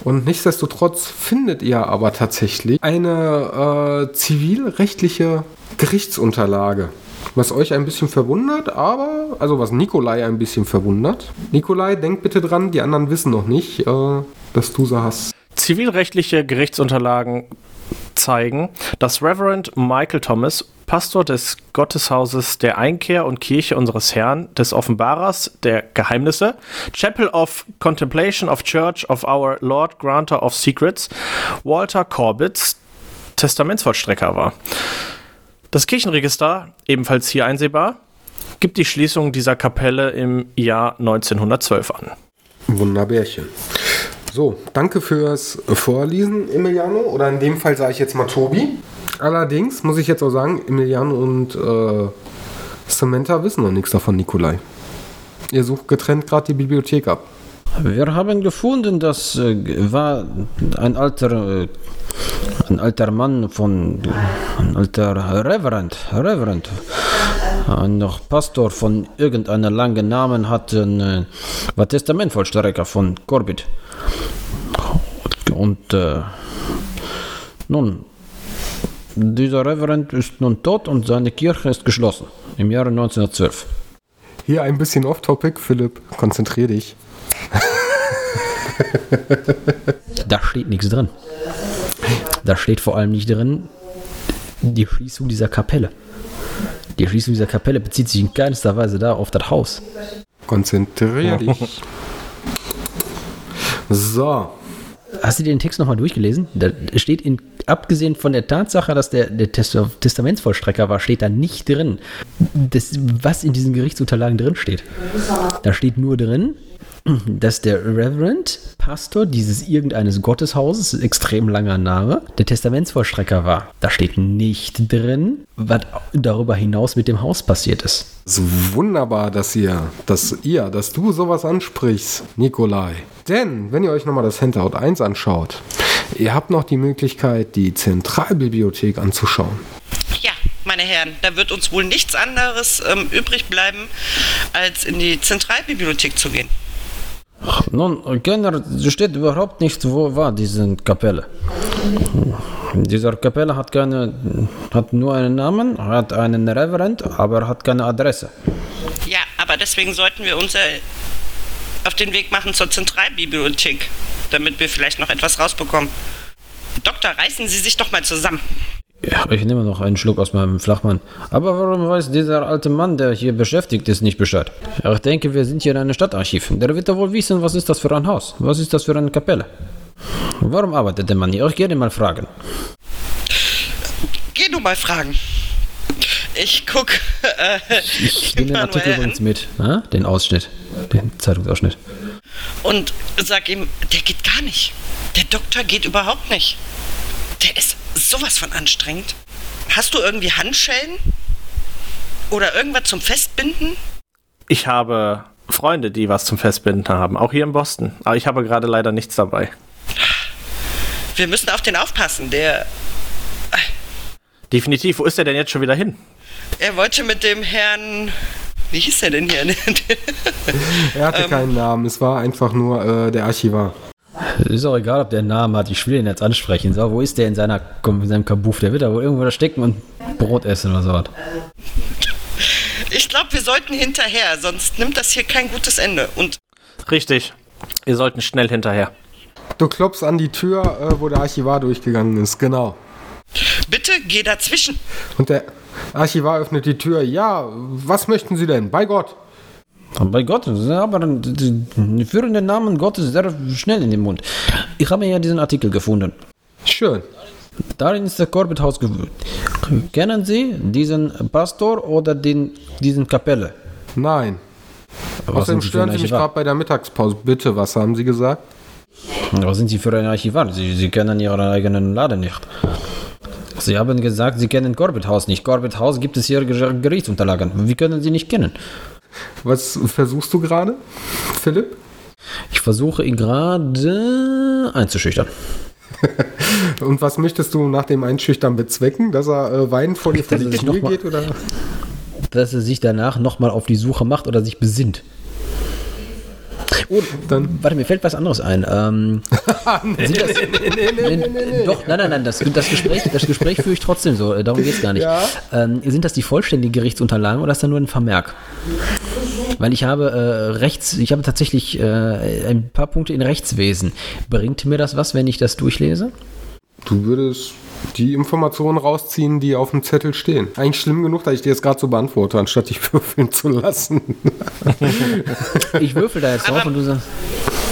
Und nichtsdestotrotz findet ihr aber tatsächlich eine zivilrechtliche Gerichtsunterlage. Was euch ein bisschen verwundert, was Nikolai ein bisschen verwundert. Nikolai, denk bitte dran, die anderen wissen noch nicht, dass du sie hast. Zivilrechtliche Gerichtsunterlagen zeigen, dass Reverend Michael Thomas, Pastor des Gotteshauses der Einkehr und Kirche unseres Herrn, des Offenbarers der Geheimnisse, Chapel of Contemplation of Church of Our Lord Granter of Secrets, Walter Corbetts Testamentsvollstrecker war. Das Kirchenregister, ebenfalls hier einsehbar, gibt die Schließung dieser Kapelle im Jahr 1912 an. Wunderbärchen. So, danke fürs Vorlesen, Emiliano, oder in dem Fall sage ich jetzt mal Tobi. Allerdings muss ich jetzt auch sagen, Emiliano und Samantha wissen noch nichts davon, Nikolai. Ihr sucht getrennt gerade die Bibliothek ab. Wir haben gefunden, das war ein alter Reverend. Noch Pastor von irgendeiner langen Namen hat ein Testamentvollstrecker von Corbett. Und nun, dieser Reverend ist nun tot und seine Kirche ist geschlossen im Jahre 1912. Hier ein bisschen off-topic, Philipp, konzentrier dich. Da steht nichts drin. Da steht vor allem nicht drin, die Schließung dieser Kapelle. Die Schließung dieser Kapelle bezieht sich in keinster Weise da auf das Haus. Konzentrier dich. So. Hast du dir den Text nochmal durchgelesen? Da steht, abgesehen von der Tatsache, dass der Testamentsvollstrecker war, steht da nicht drin, was in diesen Gerichtsunterlagen drin steht. Da steht nur drin, dass der Reverend Pastor dieses irgendeines Gotteshauses, extrem langer Name, der Testamentsvollstrecker war. Da steht nicht drin, was darüber hinaus mit dem Haus passiert ist. Es ist wunderbar, dass du sowas ansprichst, Nikolai. Denn, wenn ihr euch nochmal das Handout 1 anschaut, ihr habt noch die Möglichkeit, die Zentralbibliothek anzuschauen. Ja. Meine Herren, da wird uns wohl nichts anderes übrig bleiben, als in die Zentralbibliothek zu gehen. Nun, Kenner, steht überhaupt nicht, wo war diese Kapelle. Dieser Kapelle hat nur einen Namen, hat einen Reverend, aber hat keine Adresse. Ja, aber deswegen sollten wir uns auf den Weg machen zur Zentralbibliothek, damit wir vielleicht noch etwas rausbekommen. Doktor, reißen Sie sich doch mal zusammen. Ja, ich nehme noch einen Schluck aus meinem Flachmann. Aber warum weiß dieser alte Mann, der hier beschäftigt ist, nicht Bescheid? Ich denke, wir sind hier in einem Stadtarchiv. Der wird ja wohl wissen, was ist das für ein Haus? Was ist das für eine Kapelle? Warum arbeitet der Mann hier? Ich gehe den mal fragen. Geh du mal fragen. Ich gucke... ich nehme den Artikel übrigens mit. Ha? Den Ausschnitt. Den Zeitungsausschnitt. Und sag ihm, der geht gar nicht. Der Doktor geht überhaupt nicht. Der ist sowas von anstrengend. Hast du irgendwie Handschellen? Oder irgendwas zum Festbinden? Ich habe Freunde, die was zum Festbinden haben, auch hier in Boston. Aber ich habe gerade leider nichts dabei. Wir müssen auf den aufpassen, der... Definitiv, wo ist der denn jetzt schon wieder hin? Er wollte mit dem Herrn... Wie hieß der denn hier? Er hatte keinen Namen, es war einfach nur der Archivar. Ist auch egal, ob der einen Namen hat. Ich will ihn jetzt ansprechen. So, wo ist der in seinem Kabuff? Der wird da wohl irgendwo da stecken und Brot essen oder sowas. Ich glaube, wir sollten hinterher, sonst nimmt das hier kein gutes Ende. Und richtig. Wir sollten schnell hinterher. Du klopfst an die Tür, wo der Archivar durchgegangen ist. Genau. Bitte geh dazwischen. Und der Archivar öffnet die Tür. Ja, was möchten Sie denn? Bei Gott. Bei Gott, aber die führen den Namen Gottes sehr schnell in den Mund. Ich habe ja diesen Artikel gefunden. Schön. Darin ist das Corbett-Haus gewühlt. Kennen Sie diesen Pastor oder diesen Kapelle? Nein. Außerdem stören Sie mich gerade bei der Mittagspause. Bitte, was haben Sie gesagt? Was sind Sie für ein Archivar? Sie kennen Ihren eigenen Laden nicht. Sie haben gesagt, Sie kennen Corbett-Haus nicht. Corbett-Haus gibt es hier Gerichtsunterlagen. Wie können Sie nicht kennen? Was versuchst du gerade, Philipp? Ich versuche ihn gerade einzuschüchtern. Und was möchtest du nach dem Einschüchtern bezwecken? Dass er weinend vor dir vor die Tür geht? Oder? Dass er sich danach nochmal auf die Suche macht oder sich besinnt. Oh, dann. Warte, mir fällt was anderes ein. Nee. Doch, nein, das Gespräch führe ich trotzdem so. Darum geht es gar nicht. Ja. Sind das die vollständigen Gerichtsunterlagen oder ist da nur ein Vermerk? Weil ich habe tatsächlich ein paar Punkte in Rechtswesen. Bringt mir das was, wenn ich das durchlese? Du würdest die Informationen rausziehen, die auf dem Zettel stehen. Eigentlich schlimm genug, dass ich dir das gerade so beantworte, anstatt dich würfeln zu lassen. Ich würfel da jetzt drauf und du sagst...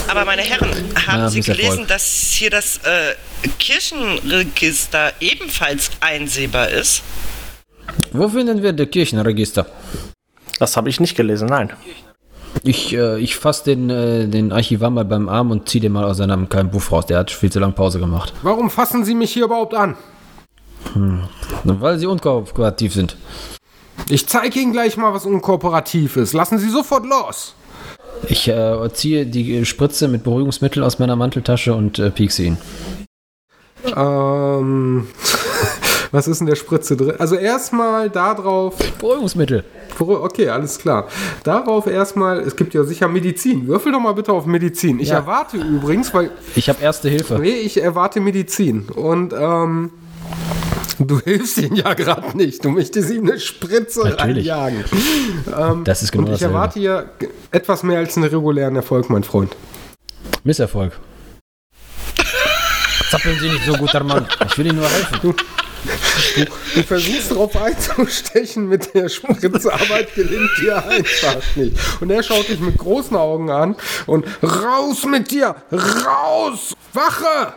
Aber meine Herren, haben Sie gelesen, dass hier das Kirchenregister ebenfalls einsehbar ist? Wo finden wir das Kirchenregister? Das habe ich nicht gelesen, nein. Ich fasse den Archivar mal beim Arm und ziehe den mal aus seinem kleinen Buff raus. Der hat viel zu lange Pause gemacht. Warum fassen Sie mich hier überhaupt an? Weil Sie unkooperativ sind. Ich zeige Ihnen gleich mal, was unkooperativ ist. Lassen Sie sofort los. Ich ziehe die Spritze mit Beruhigungsmittel aus meiner Manteltasche und piekse ihn. Was ist in der Spritze drin? Also erstmal darauf... Beruhigungsmittel. Okay, alles klar. Darauf erstmal, es gibt ja sicher Medizin. Würfel doch mal bitte auf Medizin. Ich erwarte übrigens, weil... Ich habe Erste Hilfe. Nee, ich erwarte Medizin. Und du hilfst ihnen ja gerade nicht. Du möchtest ihm eine Spritze reinjagen. Das ist genau das. Und ich erwarte ja etwas mehr als einen regulären Erfolg, mein Freund. Misserfolg. Zappeln Sie nicht so, guter Mann. Ich will Ihnen nur helfen. Du versuchst drauf einzustechen mit der Spritze, Arbeit gelingt dir einfach nicht. Und er schaut dich mit großen Augen an und raus mit dir, raus, Wache!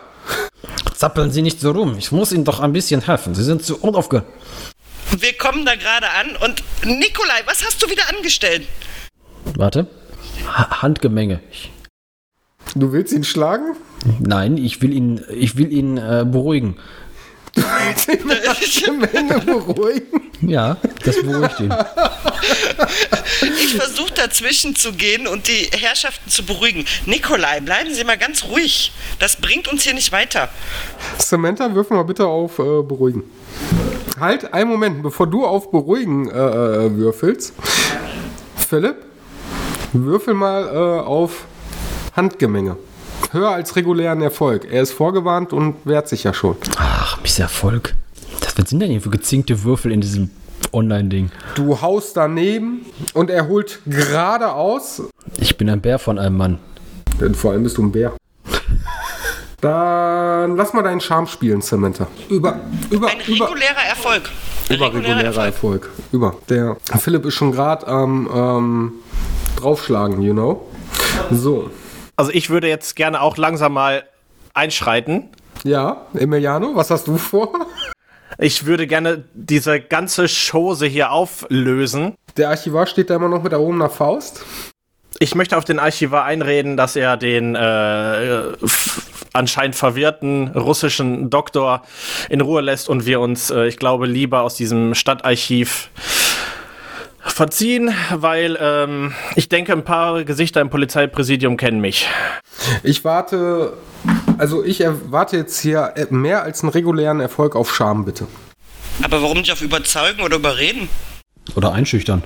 Zappeln Sie nicht so rum, ich muss Ihnen doch ein bisschen helfen, Sie sind zu unaufge... Wir kommen da gerade an und Nikolai, was hast du wieder angestellt? Warte, Handgemenge. Du willst ihn schlagen? Nein, ich will ihn beruhigen. Du willst ihn mit Handgemenge beruhigen? Ja, das beruhigt ihn. Ich versuche dazwischen zu gehen und die Herrschaften zu beruhigen. Nikolai, bleiben Sie mal ganz ruhig. Das bringt uns hier nicht weiter. Samantha, wirf mal bitte auf beruhigen. Halt, einen Moment, bevor du auf beruhigen würfelst. Philipp, würfel mal auf Handgemenge. Höher als regulären Erfolg. Er ist vorgewarnt und wehrt sich ja schon. Ach, Misserfolg. Was sind denn hier für gezinkte Würfel in diesem Online-Ding? Du haust daneben und er holt geradeaus. Ich bin ein Bär von einem Mann. Denn vor allem bist du ein Bär. Dann lass mal deinen Charme spielen, Samantha. Ein regulärer Erfolg. Der Philipp ist schon gerade am draufschlagen, you know. So. Also ich würde jetzt gerne auch langsam mal einschreiten. Ja, Emiliano, was hast du vor? Ich würde gerne diese ganze Chose hier auflösen. Der Archivar steht da immer noch mit erhobener Faust. Ich möchte auf den Archivar einreden, dass er den anscheinend verwirrten russischen Doktor in Ruhe lässt und wir uns, ich glaube, lieber aus diesem Stadtarchiv verziehen, weil ich denke, ein paar Gesichter im Polizeipräsidium kennen mich. Ich erwarte jetzt hier mehr als einen regulären Erfolg auf Charme, bitte. Aber warum nicht auf überzeugen oder überreden? Oder einschüchtern.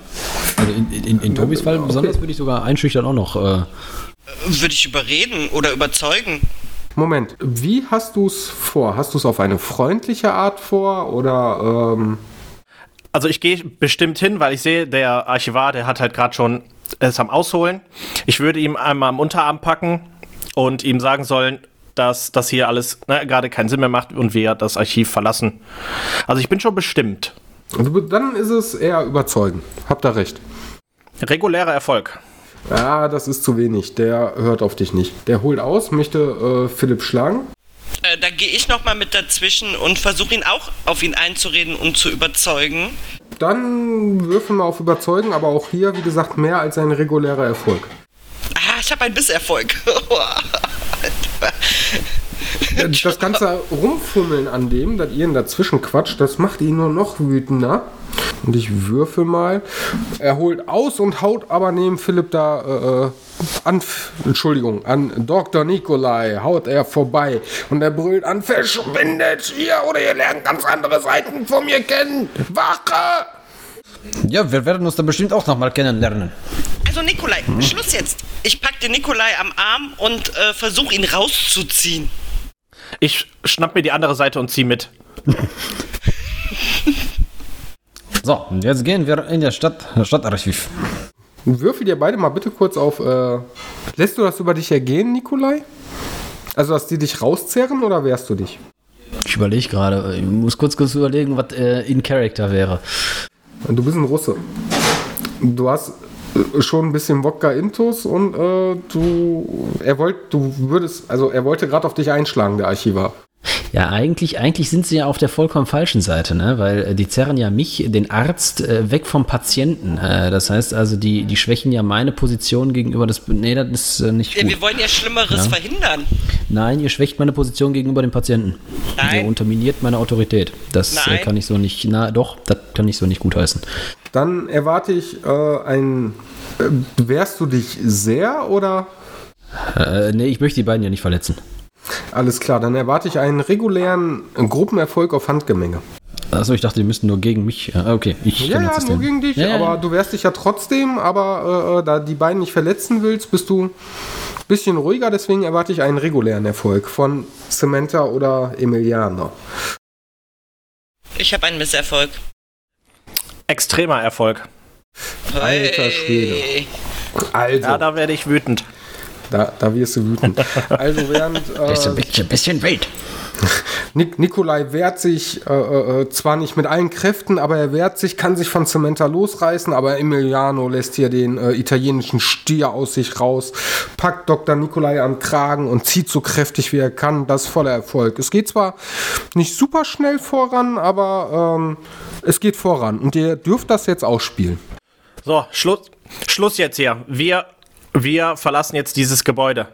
Also in Tobis Fall besonders würde ich sogar einschüchtern auch noch. Würde ich überreden oder überzeugen? Moment, wie hast du es vor? Hast du es auf eine freundliche Art vor oder... Also ich gehe bestimmt hin, weil ich sehe, der Archivar, der hat halt gerade schon es am Ausholen. Ich würde ihm einmal am Unterarm packen und ihm sagen sollen, dass das hier alles gerade keinen Sinn mehr macht und wir das Archiv verlassen. Also ich bin schon bestimmt. Also dann ist es eher überzeugend. Habt da recht. Regulärer Erfolg. Ja, das ist zu wenig. Der hört auf dich nicht. Der holt aus, möchte Philipp schlagen. Da gehe ich nochmal mit dazwischen und versuche ihn auch auf ihn einzureden und zu überzeugen. Dann würfeln wir auf überzeugen, aber auch hier, wie gesagt, mehr als ein regulärer Erfolg. Ah, ich habe einen Misserfolg. Das ganze Rumfummeln an dem, dass ihr ihn dazwischen quatscht, das macht ihn nur noch wütender. Und ich würfel mal. Er holt aus und haut aber neben Philipp da an Dr. Nikolai haut er vorbei. Und er brüllt an, verschwindet ihr oder ihr lernt ganz andere Seiten von mir kennen. Wache! Ja, wir werden uns dann bestimmt auch nochmal kennenlernen. Also Nikolai, Schluss jetzt. Ich pack den Nikolai am Arm und versuche ihn rauszuziehen. Ich schnapp mir die andere Seite und zieh mit. So, jetzt gehen wir in das Stadtarchiv. Würfel dir beide mal bitte kurz auf... lässt du das über dich ergehen, Nikolai? Also, dass die dich rauszehren oder wehrst du dich? Ich überlege gerade. Ich muss kurz überlegen, was in Character wäre. Du bist ein Russe. Du hast schon ein bisschen Wodka Intus und er wollte gerade auf dich einschlagen, der Archivar. Ja, eigentlich sind sie ja auf der vollkommen falschen Seite, ne? Weil die zerren ja mich, den Arzt, weg vom Patienten. Das heißt also, die schwächen ja meine Position gegenüber des... Nee, das ist nicht gut. Wir wollen ja Schlimmeres verhindern. Nein, ihr schwächt meine Position gegenüber dem Patienten. Nein. Ihr unterminiert meine Autorität. Das kann ich so nicht gutheißen. Dann erwarte ich ein... Wehrst du dich sehr, oder? Nee, ich möchte die beiden ja nicht verletzen. Alles klar, dann erwarte ich einen regulären Gruppenerfolg auf Handgemenge. Achso, ich dachte, die müssten nur gegen mich. Okay, ich ja, nur dann. Gegen dich, ja. Aber du wehrst dich ja trotzdem, aber da die beiden nicht verletzen willst, bist du ein bisschen ruhiger, deswegen erwarte ich einen regulären Erfolg von Samantha oder Emiliano. Ich habe einen Misserfolg. Extremer Erfolg. Alter Schwede. Also. Ja, da werde ich wütend. Da wirst du wütend. Also während... Das ist ein bisschen wild. Nikolai wehrt sich zwar nicht mit allen Kräften, aber er wehrt sich, kann sich von Samantha losreißen, aber Emiliano lässt hier den italienischen Stier aus sich raus, packt Dr. Nikolai am Kragen und zieht so kräftig wie er kann. Das ist voller Erfolg. Es geht zwar nicht super schnell voran, aber es geht voran und ihr dürft das jetzt ausspielen. So, Schluss jetzt hier. Wir verlassen jetzt dieses Gebäude.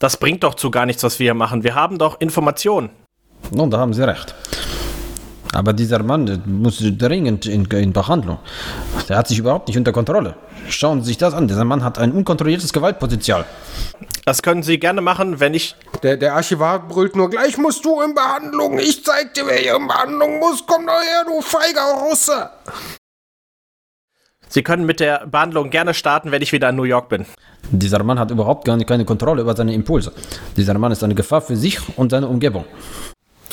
Das bringt doch zu gar nichts, was wir hier machen. Wir haben doch Informationen. Nun, da haben Sie recht. Aber dieser Mann muss dringend in Behandlung. Der hat sich überhaupt nicht unter Kontrolle. Schauen Sie sich das an. Dieser Mann hat ein unkontrolliertes Gewaltpotenzial. Das können Sie gerne machen, wenn ich... Der Archivar brüllt nur, gleich musst du in Behandlung. Ich zeig dir, wer hier in Behandlung muss. Komm doch her, du feiger Russe. Sie können mit der Behandlung gerne starten, wenn ich wieder in New York bin. Dieser Mann hat überhaupt keine Kontrolle über seine Impulse. Dieser Mann ist eine Gefahr für sich und seine Umgebung.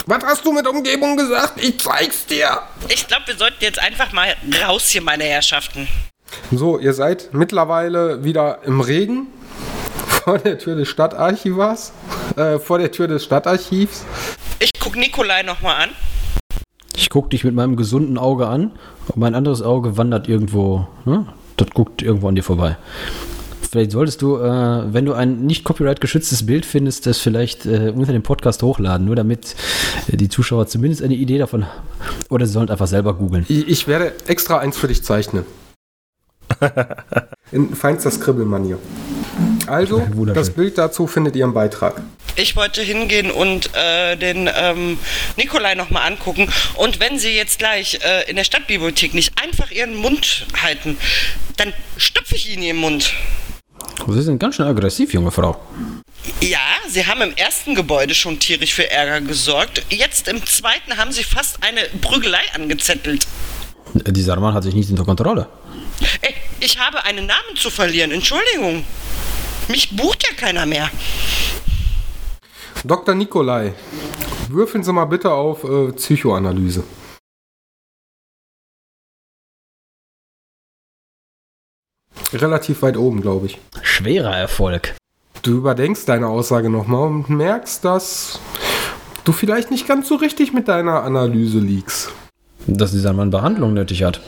Was hast du mit Umgebung gesagt? Ich zeig's dir. Ich glaube, wir sollten jetzt einfach mal raus hier, meine Herrschaften. So, ihr seid mittlerweile wieder im Regen. Vor der Tür des Stadtarchivs. Ich guck Nikolai nochmal an. Ich gucke dich mit meinem gesunden Auge an und mein anderes Auge wandert irgendwo, ne? Das guckt irgendwo an dir vorbei. Vielleicht solltest du, wenn du ein nicht copyright-geschütztes Bild findest, das vielleicht unter dem Podcast hochladen, nur damit die Zuschauer zumindest eine Idee davon haben. Oder sie sollen einfach selber googeln. Ich werde extra eins für dich zeichnen. In feinster Scribble-Manier. Also, das Bild dazu findet ihr im Beitrag. Ich wollte hingehen und den Nikolai nochmal angucken. Und wenn Sie jetzt gleich in der Stadtbibliothek nicht einfach Ihren Mund halten, dann stopfe ich Ihnen Ihren Mund. Sie sind ganz schön aggressiv, junge Frau. Ja, Sie haben im ersten Gebäude schon tierisch für Ärger gesorgt. Jetzt im zweiten haben Sie fast eine Prügelei angezettelt. Dieser Mann hat sich nicht unter Kontrolle. Ey, ich habe einen Namen zu verlieren, Entschuldigung. Mich bucht ja keiner mehr. Dr. Nikolai, würfeln Sie mal bitte auf Psychoanalyse. Relativ weit oben, glaube ich. Schwerer Erfolg. Du überdenkst deine Aussage nochmal und merkst, dass du vielleicht nicht ganz so richtig mit deiner Analyse liegst. Dass dieser Mann Behandlung nötig hat.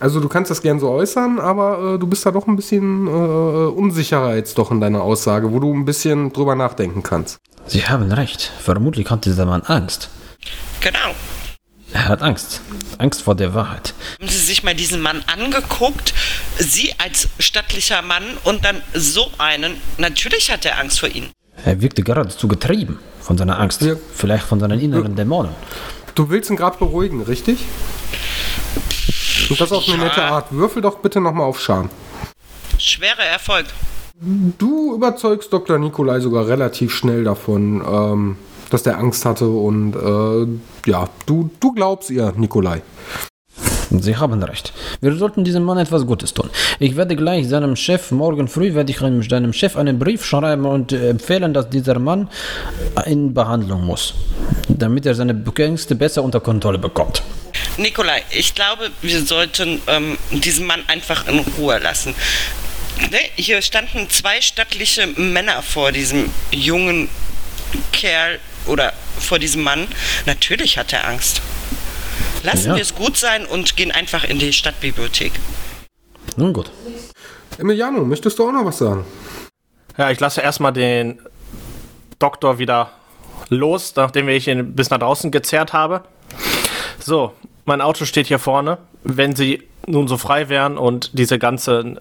Also du kannst das gern so äußern, aber du bist da doch ein bisschen unsicherer jetzt doch in deiner Aussage, wo du ein bisschen drüber nachdenken kannst. Sie haben recht. Vermutlich hat dieser Mann Angst. Genau. Er hat Angst. Angst vor der Wahrheit. Haben Sie sich mal diesen Mann angeguckt? Sie als stattlicher Mann und dann so einen. Natürlich hat er Angst vor Ihnen. Er wirkte geradezu getrieben von seiner Angst. Ja. Vielleicht von seinen inneren Dämonen. Du willst ihn gerade beruhigen, richtig? Und das auf eine nette Art. Würfel doch bitte nochmal auf Charme. Schwerer Erfolg. Du überzeugst Dr. Nikolai sogar relativ schnell davon, dass der Angst hatte und du glaubst ihr, Nikolai. Sie haben recht. Wir sollten diesem Mann etwas Gutes tun. Ich werde gleich morgen früh werde ich deinem Chef einen Brief schreiben und empfehlen, dass dieser Mann in Behandlung muss, damit er seine Ängste besser unter Kontrolle bekommt. Nikolai, ich glaube, wir sollten diesen Mann einfach in Ruhe lassen. Ne? Hier standen zwei stattliche Männer vor diesem jungen Kerl oder vor diesem Mann. Natürlich hat er Angst. Lassen wir es gut sein und gehen einfach in die Stadtbibliothek. Nun gut. Emiliano, möchtest du auch noch was sagen? Ja, ich lasse erstmal den Doktor wieder los, nachdem ich ihn bis nach draußen gezerrt habe. So, mein Auto steht hier vorne. Wenn Sie nun so frei wären und diese ganzen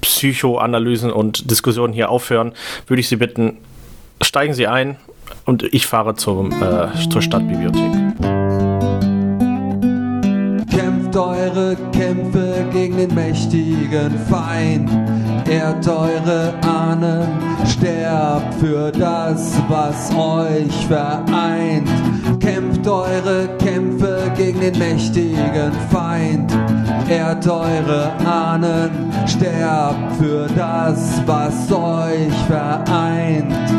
Psychoanalysen und Diskussionen hier aufhören, würde ich Sie bitten, steigen Sie ein und ich fahre zur Stadtbibliothek. Kämpft eure Kämpfe. Kämpfer gegen den mächtigen Feind. Ehrt eure Ahnen, sterbt für das, was euch vereint. Kämpft eure Kämpfe gegen den mächtigen Feind. Ehrt eure Ahnen, sterbt für das, was euch vereint.